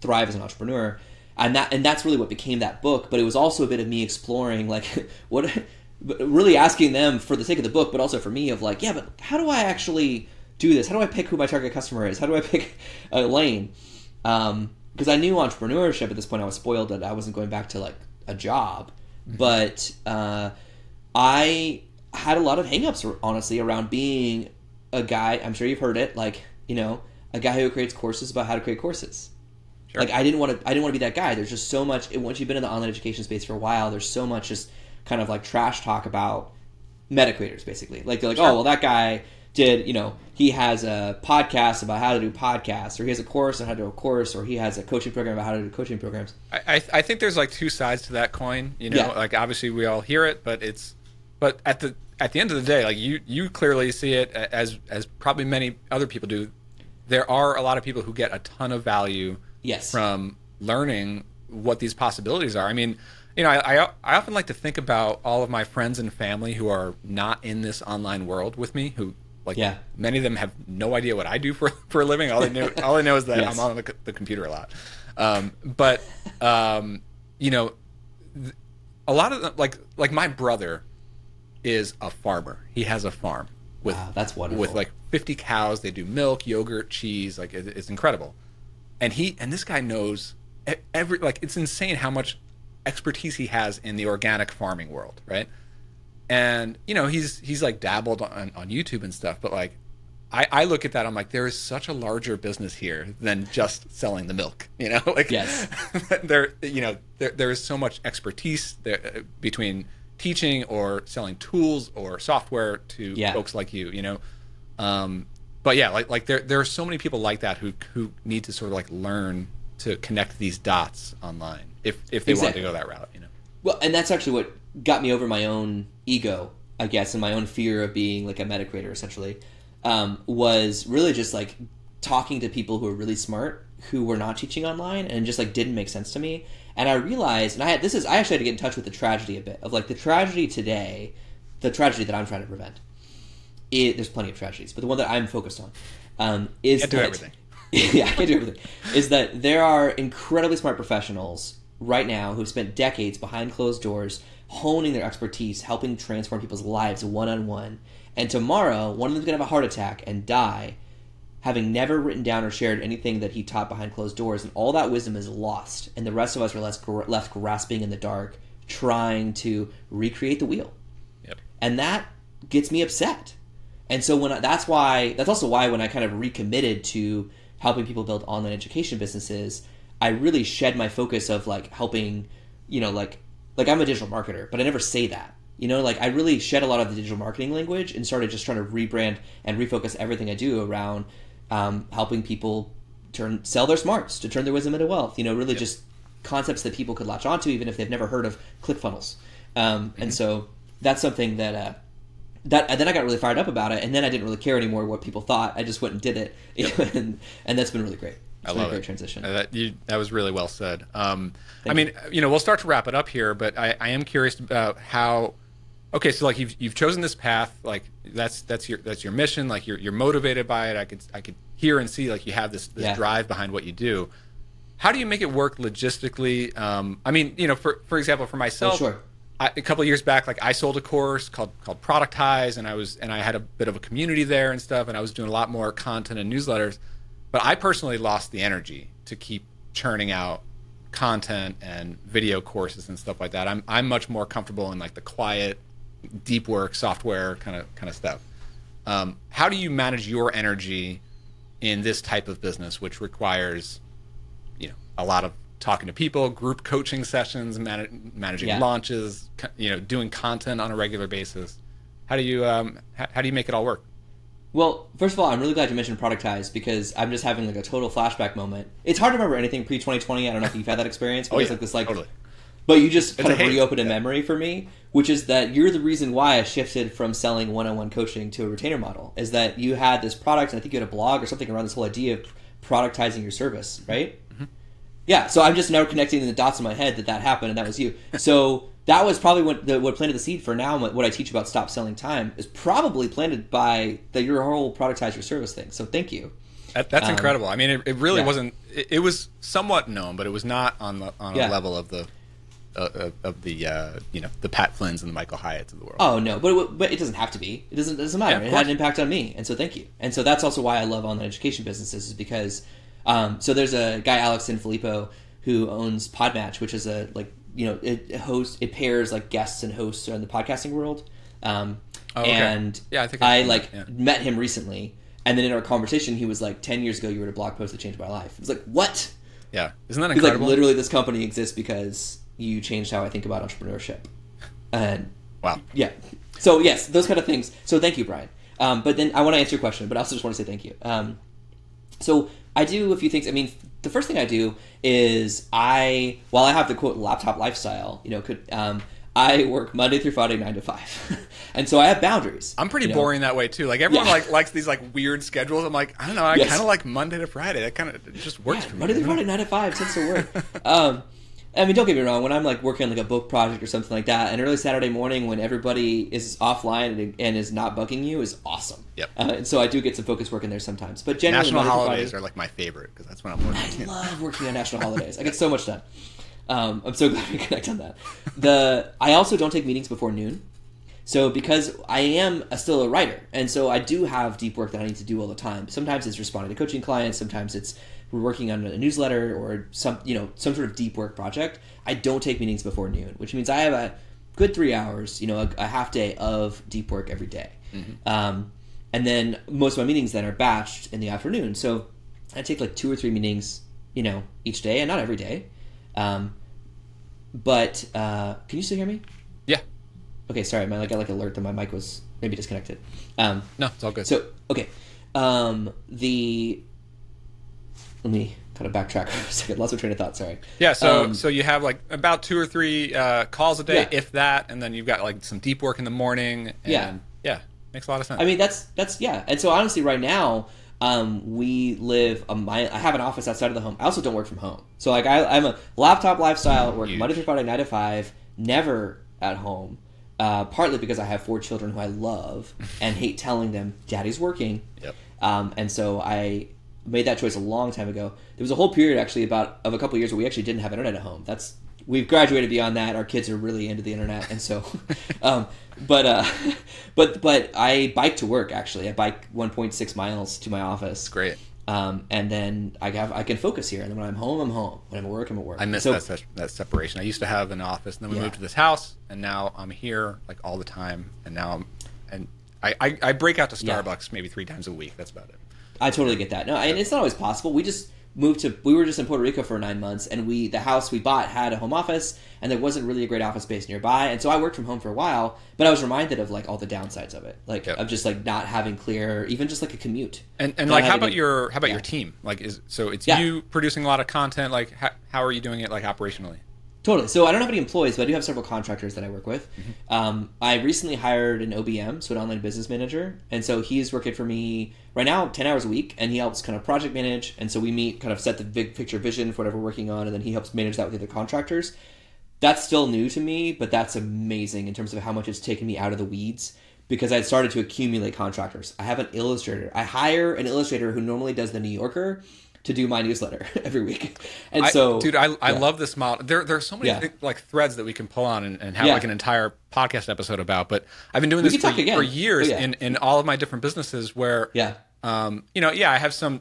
thrive as an entrepreneur? And that's really what became that book. But it was also a bit of me exploring, like, really asking them for the sake of the book, but also for me, of like, yeah, but how do I actually do this? How do I pick who my target customer is? How do I pick a lane? Because I knew entrepreneurship at this point, I was spoiled that I wasn't going back to, like, a job. But I had a lot of hangups, honestly, around being a guy, I'm sure you've heard it, like, you know, a guy who creates courses about how to create courses. Sure. Like, I didn't want to be that guy. There's just so much, once you've been in the online education space for a while, there's so much just kind of like trash talk about meta creators, basically. Like, they're like, sure. Oh, well, that guy did, you know, he has a podcast about how to do podcasts, or he has a course on how to do a course, or he has a coaching program about how to do coaching programs. I think there's, like, two sides to that coin, you know, yeah. Like, obviously we all hear it, but at the end of the day, like, you clearly see it as probably many other people do. There are a lot of people who get a ton of value yes. from learning what these possibilities are. I mean, you know, I often like to think about all of my friends and family who are not in this online world with me, who, like, yeah. many of them have no idea what I do for a living. All I know is that yes. I'm on the computer a lot. You know, a lot of them, like my brother is a farmer. He has a farm with wow, that's wonderful. With like 50 cows. They do milk, yogurt, cheese. Like, it's incredible. And this guy knows every, like, it's insane how much expertise he has in the organic farming world, right? And, you know, he's like dabbled on YouTube and stuff, but, like, I look at that, I'm like, there is such a larger business here than just selling the milk, you know? Like, yes. there is so much expertise there between teaching or selling tools or software to yeah. folks like you, you know? But yeah, like there are so many people like that who need to sort of, like, learn to connect these dots online if they exactly. want to go that route, you know? Well, and that's actually what got me over my own ego, I guess, and my own fear of being, like, a meta creator, essentially, was really just, like, talking to people who are really smart, who were not teaching online, and just, like, didn't make sense to me. And I realized, I actually had to get in touch with the tragedy a bit of, like, the tragedy today, the tragedy that I'm trying to prevent. There's plenty of tragedies, but the one that I'm focused on is that, yeah, I can't do everything. Is that there are incredibly smart professionals right now who've spent decades behind closed doors honing their expertise, helping transform people's lives one-on-one. And tomorrow, one of them's going to have a heart attack and die, having never written down or shared anything that he taught behind closed doors. And all that wisdom is lost. And the rest of us are left grasping in the dark, trying to recreate the wheel. Yep. And that gets me upset. And so that's also why when I kind of recommitted to helping people build online education businesses, I really shed my focus of, like, helping, you know, like I'm a digital marketer, but I never say that, you know, like, I really shed a lot of the digital marketing language and started just trying to rebrand and refocus everything I do around helping people sell their smarts, to turn their wisdom into wealth, you know, really yep. just concepts that people could latch onto, even if they've never heard of ClickFunnels. Mm-hmm. And so that's something that, and then I got really fired up about it, and then I didn't really care anymore what people thought. I just went and did it, yep. and that's been really great. It's been a great transition. That was really well said. You know, we'll start to wrap it up here, but I am curious about how. Okay, so, like, you've chosen this path, like, that's your mission. Like, you're motivated by it. I could hear and see, like, you have this yeah. drive behind what you do. How do you make it work logistically? I mean, you know, for example, for myself. Oh, sure. A couple of years back, like, I sold a course called Productize, and I had a bit of a community there and stuff, and I was doing a lot more content and newsletters, but I personally lost the energy to keep churning out content and video courses and stuff like that. I'm much more comfortable in, like, the quiet, deep work, software kind of stuff. How do you manage your energy in this type of business, which requires, you know, a lot of talking to people, group coaching sessions, managing yeah. launches, you know, doing content on a regular basis? How do you make it all work? Well, first of all, I'm really glad you mentioned Productize, because I'm just having, like, a total flashback moment. It's hard to remember anything pre-2020. I don't know if you've had that experience, but oh, yeah. it's like this, like, totally. But you just kind of reopened a memory for me, which is that you're the reason why I shifted from selling one-on-one coaching to a retainer model, is that you had this product, and I think you had a blog or something around this whole idea of productizing your service, right? Mm-hmm. Yeah, so I'm just now connecting the dots in my head that happened, and that was you. So that was probably what planted the seed for now. What I teach about Stop Selling Time is probably planted by your whole productize your service thing. So thank you. That's incredible. I mean, it really wasn't. It was somewhat known, but it was not on a level of the Pat Flynn's and the Michael Hyatt's of the world. Oh no, but it doesn't have to be. It doesn't matter. Yeah, it had an impact on me, and so thank you. And so that's also why I love online education businesses, is because so there's a guy, Alex Filippo, who owns Podmatch, which is a it pairs like guests and hosts in the podcasting world. And yeah, I met him recently. And then in our conversation, he was like, 10 years ago, you wrote a blog post that changed my life. It's like, what? Yeah. Isn't that incredible? He's like, literally, this company exists because you changed how I think about entrepreneurship. And wow. Yeah. So, yes, those kind of things. So, thank you, Brian. But then I want to answer your question, but I also just want to say thank you. So, I do a few things. I mean, the first thing I do is while I have the, quote, laptop lifestyle, I work Monday through Friday, 9 to 5, and so I have boundaries. I'm pretty boring that way too. Like everyone likes these weird schedules. I'm like, I don't know. I kind of like Monday to Friday. That kind of just works for me. Monday through Friday, 9 to 5 tends to work. I mean, don't get me wrong. When I'm working on a book project or something like that, an early Saturday morning when everybody is offline and is not bugging you is awesome. Yep. And so I do get some focus work in there sometimes. But generally, national holidays are my favorite because that's when I'm working. I love working on national holidays. I get so much done. I'm so glad we connect on that. I also don't take meetings before noon. So because I am still a writer, and so I do have deep work that I need to do all the time. Sometimes it's responding to coaching clients. Sometimes it's we're working on a newsletter or some sort of deep work project. I don't take meetings before noon, which means I have a good 3 hours, a half day of deep work every day. Mm-hmm. And then most of my meetings then are batched in the afternoon. So I take 2 or 3 meetings, each day, and not every day. Can you still hear me? Yeah. Okay. Sorry. My alert that my mic was maybe disconnected. No, it's all good. So, okay. Let me kind of backtrack for a second. Lots of train of thought. Sorry. Yeah. So, so you have about 2 or 3, calls a day, if that, and then you've got some deep work in the morning. And, yeah. Makes a lot of sense. I mean, that's yeah. And so honestly right now, we live I have an office outside of the home. I also don't work from home. So I'm a laptop lifestyle, work Monday through Friday, 9 to 5, never at home. Partly because I have 4 children who I love and hate telling them daddy's working. Yep. And so I made that choice a long time ago. There was a whole period actually of a couple of years where we actually didn't have internet at home. We've graduated beyond that. Our kids are really into the internet, and so, but I bike to work. Actually, I bike 1.6 miles to my office. That's great. And then I can focus here. And then when I'm home, I'm home. When I'm at work, I'm at work. I miss that separation. I used to have an office, and then we moved to this house, and now I'm here all the time. And now I break out to Starbucks maybe 3 times a week. That's about it. I totally get that. No, and it's not always possible. We were just in Puerto Rico for 9 months, and the house we bought had a home office, and there wasn't really a great office space nearby, and so I worked from home for a while, but I was reminded of all the downsides of it, of just not having clear, even just a commute. And how about your team? It's you producing a lot of content. How are you doing it operationally? Totally. So I don't have any employees, but I do have several contractors that I work with. Mm-hmm. I recently hired an OBM, so an online business manager. And so he's working for me right now 10 hours a week, and he helps kind of project manage. And so we meet, kind of set the big picture vision for whatever we're working on, and then he helps manage that with the other contractors. That's still new to me, but that's amazing in terms of how much it's taken me out of the weeds, because I started to accumulate contractors. I have an illustrator. I hire an illustrator who normally does The New Yorker to do my newsletter every week. And I love this model. There are so many threads that we can pull on and have an entire podcast episode about, but I've been doing this for years in all of my different businesses where, I have some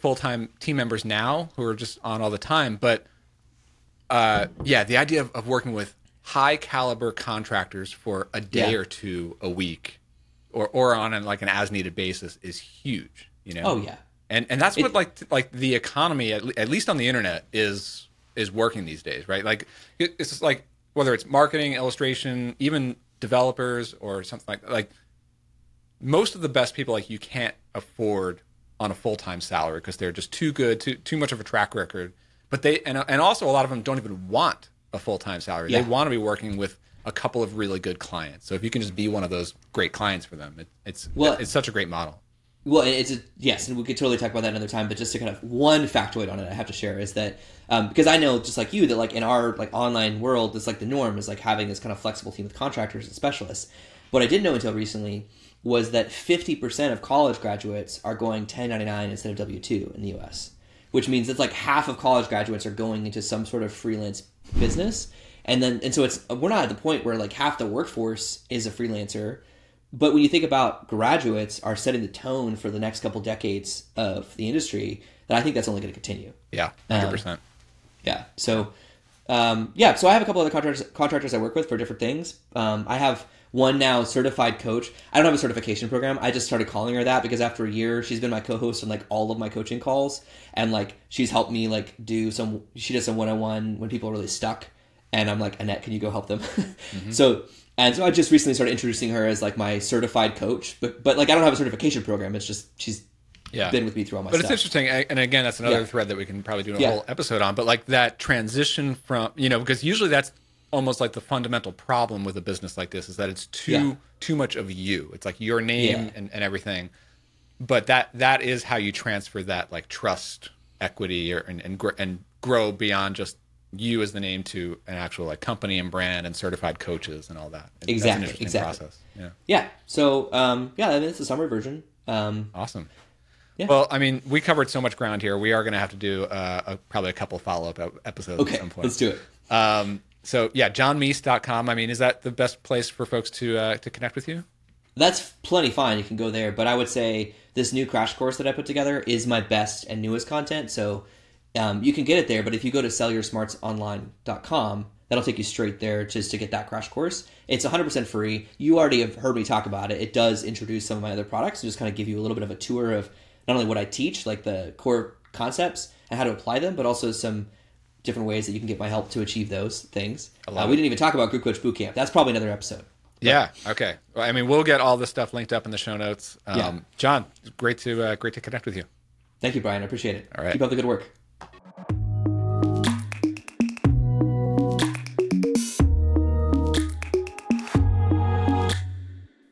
full-time team members now who are just on all the time, but the idea of working with high caliber contractors for a day or 2 a week or on an as needed basis is huge, Oh yeah. And that's what the economy, at least on the internet, is working these days, right? It's just whether it's marketing, illustration, even developers or something like most of the best people you can't afford on a full-time salary because they're just too good, too much of a track record. But they and also a lot of them don't even want a full-time salary. Yeah. They want to be working with a couple of really good clients. So if you can just be one of those great clients for them, it's such a great model. Well, yes, and we could totally talk about that another time, but just to kind of one factoid on it I have to share is that, because I know just like you, that like in our like online world, it's like the norm is like having this kind of flexible team of contractors and specialists. What I didn't know until recently was that 50% of college graduates are going 1099 instead of W-2 in the U.S., which means it's like half of college graduates are going into some sort of freelance business. And so we're not at the point where like half the workforce is a freelancer. But when you think about graduates are setting the tone for the next couple decades of the industry, then I think that's only going to continue. Yeah, 100%. Yeah. So I have a couple other contractors I work with for different things. I have one now certified coach. I don't have a certification program. I just started calling her that because after a year, she's been my co-host on like all of my coaching calls. And like, she's helped me like she does some one-on-one when people are really stuck. And I'm like, Annette, can you go help them? Mm-hmm. So I just recently started introducing her as like my certified coach, but like I don't have a certification program. It's just she's been with me through all my stuff. But it's interesting, and again, that's another thread that we can probably do a whole episode on. But like that transition from because usually that's almost like the fundamental problem with a business like this is that it's too much of you. It's like your name and everything, but that is how you transfer that like trust, equity, and grow beyond just you as the name to an actual like company and brand and certified coaches and all that. That's an interesting process. Yeah. So, it's a summary version. Awesome. Yeah. Well, I mean, we covered so much ground here. We are going to have to do probably a couple follow-up episodes at some point. Let's do it. johnmeese.com. I mean, is that the best place for folks to connect with you? That's plenty fine. You can go there, but I would say this new crash course that I put together is my best and newest content. So, you can get it there, but if you go to sellyoursmartsonline.com, that'll take you straight there just to get that crash course. It's 100% free. You already have heard me talk about it. It does introduce some of my other products and just kind of give you a little bit of a tour of not only what I teach, like the core concepts and how to apply them, but also some different ways that you can get my help to achieve those things. We didn't even talk about Group Coach Bootcamp. That's probably another episode. Yeah. Okay. Well, I mean, we'll get all this stuff linked up in the show notes. John, great to connect with you. Thank you, Brian. I appreciate it. All right. Keep up the good work.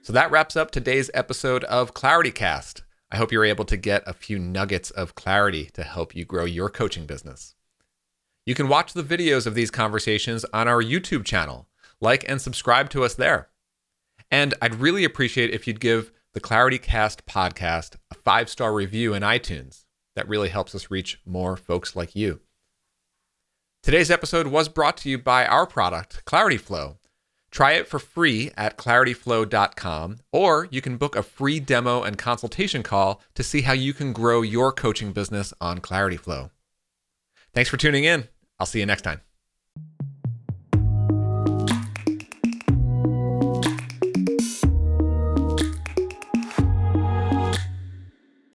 So that wraps up today's episode of ClarityCast. I hope you're able to get a few nuggets of clarity to help you grow your coaching business. You can watch the videos of these conversations on our YouTube channel. Like and subscribe to us there. And I'd really appreciate if you'd give the ClarityCast podcast a 5-star review in iTunes. That really helps us reach more folks like you. Today's episode was brought to you by our product, Clarityflow. Try it for free at clarityflow.com, or you can book a free demo and consultation call to see how you can grow your coaching business on Clarityflow. Thanks for tuning in. I'll see you next time.